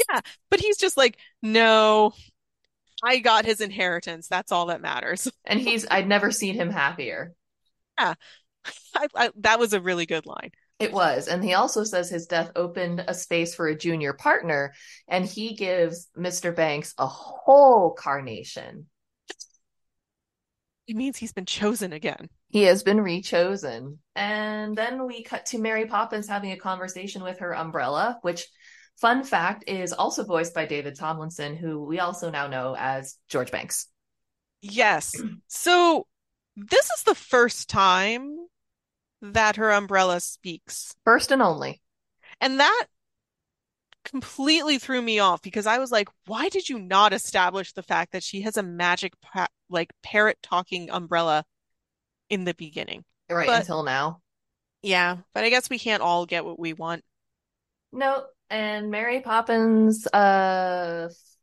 Yeah, but he's just like, no, I got his inheritance. That's all that matters. And I'd never seen him happier. Yeah, that was a really good line. It was. And he also says his death opened a space for a junior partner, and he gives Mr. Banks a whole carnation. It means he's been chosen again. He has been rechosen. And then we cut to Mary Poppins having a conversation with her umbrella, which, fun fact, is also voiced by David Tomlinson, who we also now know as George Banks. Yes. So this is the first time that her umbrella speaks. First and only. And that completely threw me off, because I was like, why did you not establish the fact that she has a magic parrot talking umbrella in the beginning? Right, but until now. Yeah, but I guess we can't all get what we want. No. And Mary Poppins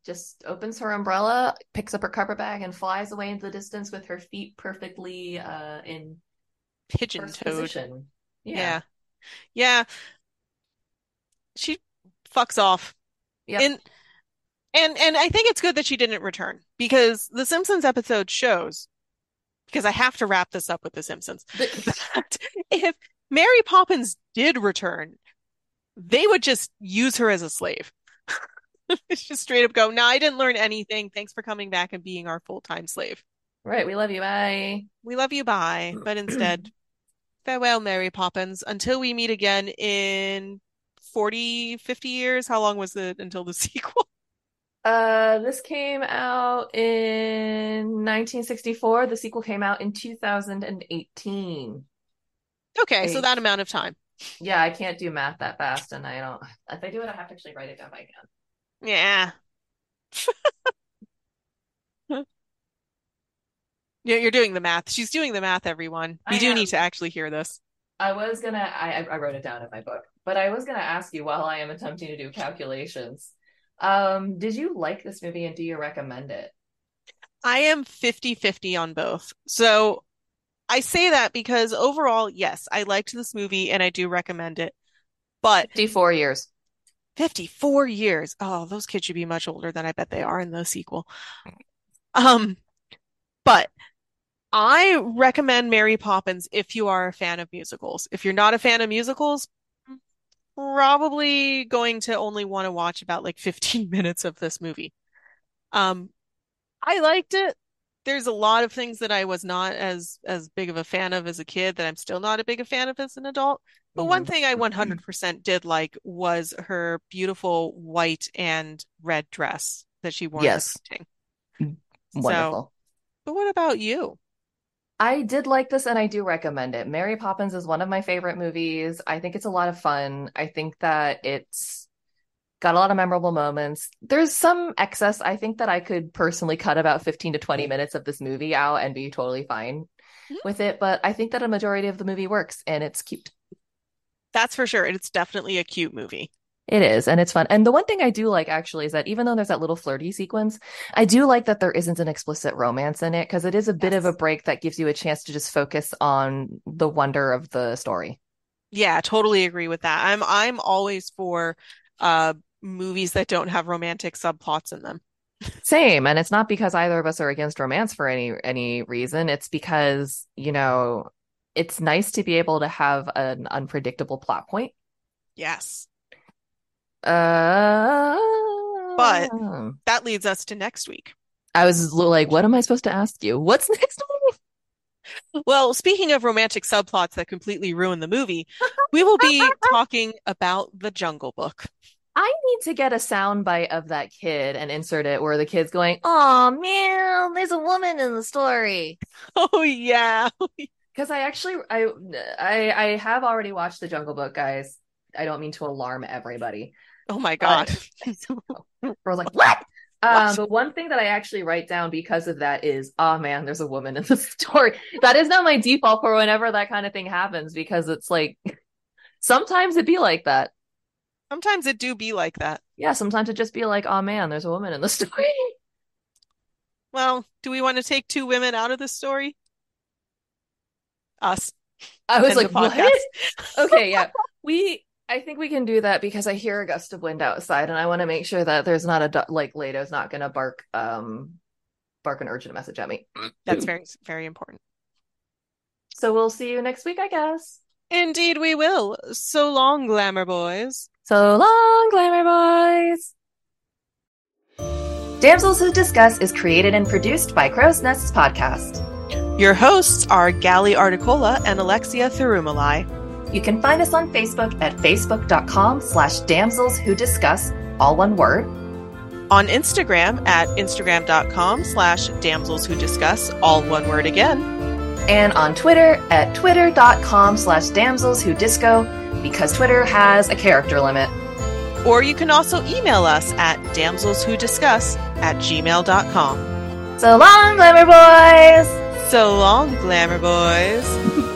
just opens her umbrella, picks up her carpet bag, and flies away into the distance with her feet perfectly in pigeon-toed position. Yeah. She fucks off. Yeah. And I think it's good that she didn't return, because the Simpsons episode shows, because I have to wrap this up with the Simpsons, that if Mary Poppins did return, they would just use her as a slave. It's just straight up go, no, I didn't learn anything. Thanks for coming back and being our full-time slave. Right. We love you. Bye. We love you. Bye. But instead, farewell, Mary Poppins, until we meet again in 40, 50 years. How long was it until the sequel? This came out in 1964. The sequel came out in 2018. Okay. Wait. So that amount of time. Yeah, I can't do math that fast, and I don't. If I do it, I have to actually write it down by hand. Yeah. Yeah, you're doing the math. She's doing the math, everyone. We need to actually hear this. I wrote it down in my book, but I was gonna ask you while I am attempting to do calculations. Did you like this movie, and do you recommend it? I am 50-50 on both. So I say that because overall, yes, I liked this movie and I do recommend it. But 54 years. 54 years. Oh, those kids should be much older than I bet they are in the sequel. But I recommend Mary Poppins if you are a fan of musicals. If you're not a fan of musicals, probably going to only want to watch about like 15 minutes of this movie. I liked it. There's a lot of things that I was not as big of a fan of as a kid that I'm still not a big a fan of as an adult. But one thing I 100% did like was her beautiful white and red dress that she wore. Yes. In the painting. Wonderful. So, but what about you? I did like this, and I do recommend it. Mary Poppins is one of my favorite movies. I think it's a lot of fun. I think that it's got a lot of memorable moments. There's some excess. I think that I could personally cut about 15 to 20 minutes of this movie out and be totally fine with it. But I think that a majority of the movie works, and it's cute. That's for sure. And it's definitely a cute movie. It is, and it's fun. And the one thing I do like, actually, is that even though there's that little flirty sequence, I do like that there isn't an explicit romance in it, because it is a bit of a break that gives you a chance to just focus on the wonder of the story. Yeah, totally agree with that. I'm always for movies that don't have romantic subplots in them. Same, and it's not because either of us are against romance for any reason. It's because, you know, it's nice to be able to have an unpredictable plot point. Yes. But that leads us to next week. I was like, what am I supposed to ask you? What's next week? Well, speaking of romantic subplots that completely ruin the movie, we will be talking about The Jungle Book. I need to get a soundbite of that kid and insert it where the kid's going, "Aw, man, there's a woman in the story." Oh, yeah. Because I actually, I have already watched The Jungle Book, guys. I don't mean to alarm everybody. Oh my God. I was like, what? But one thing that I actually write down because of that is, oh man, there's a woman in the story. That is not my default for whenever that kind of thing happens, because it's like, sometimes it be like that. Sometimes it do be like that. Yeah, sometimes it just be like, oh man, there's a woman in the story. Well, do we want to take two women out of the story? Us. I was like, what? Okay, yeah. I think we can do that, because I hear a gust of wind outside, and I want to make sure that there's not Lato's not going to bark an urgent message at me. That's very, very important. So we'll see you next week, I guess. Indeed, we will. So long, glamour boys. So long, glamour boys. Damsels Who Discuss is created and produced by Crow's Nests Podcast. Your hosts are Gally Articola and Alexia Thirumalai. You can find us on Facebook at facebook.com/damselswhodiscuss, all one word. On Instagram at instagram.com/damselswhodiscuss, all one word again. And on Twitter at twitter.com/damselswhodisco, because Twitter has a character limit. Or you can also email us at damselswhodiscuss@gmail.com. So long, glamour boys! So long, glamour boys!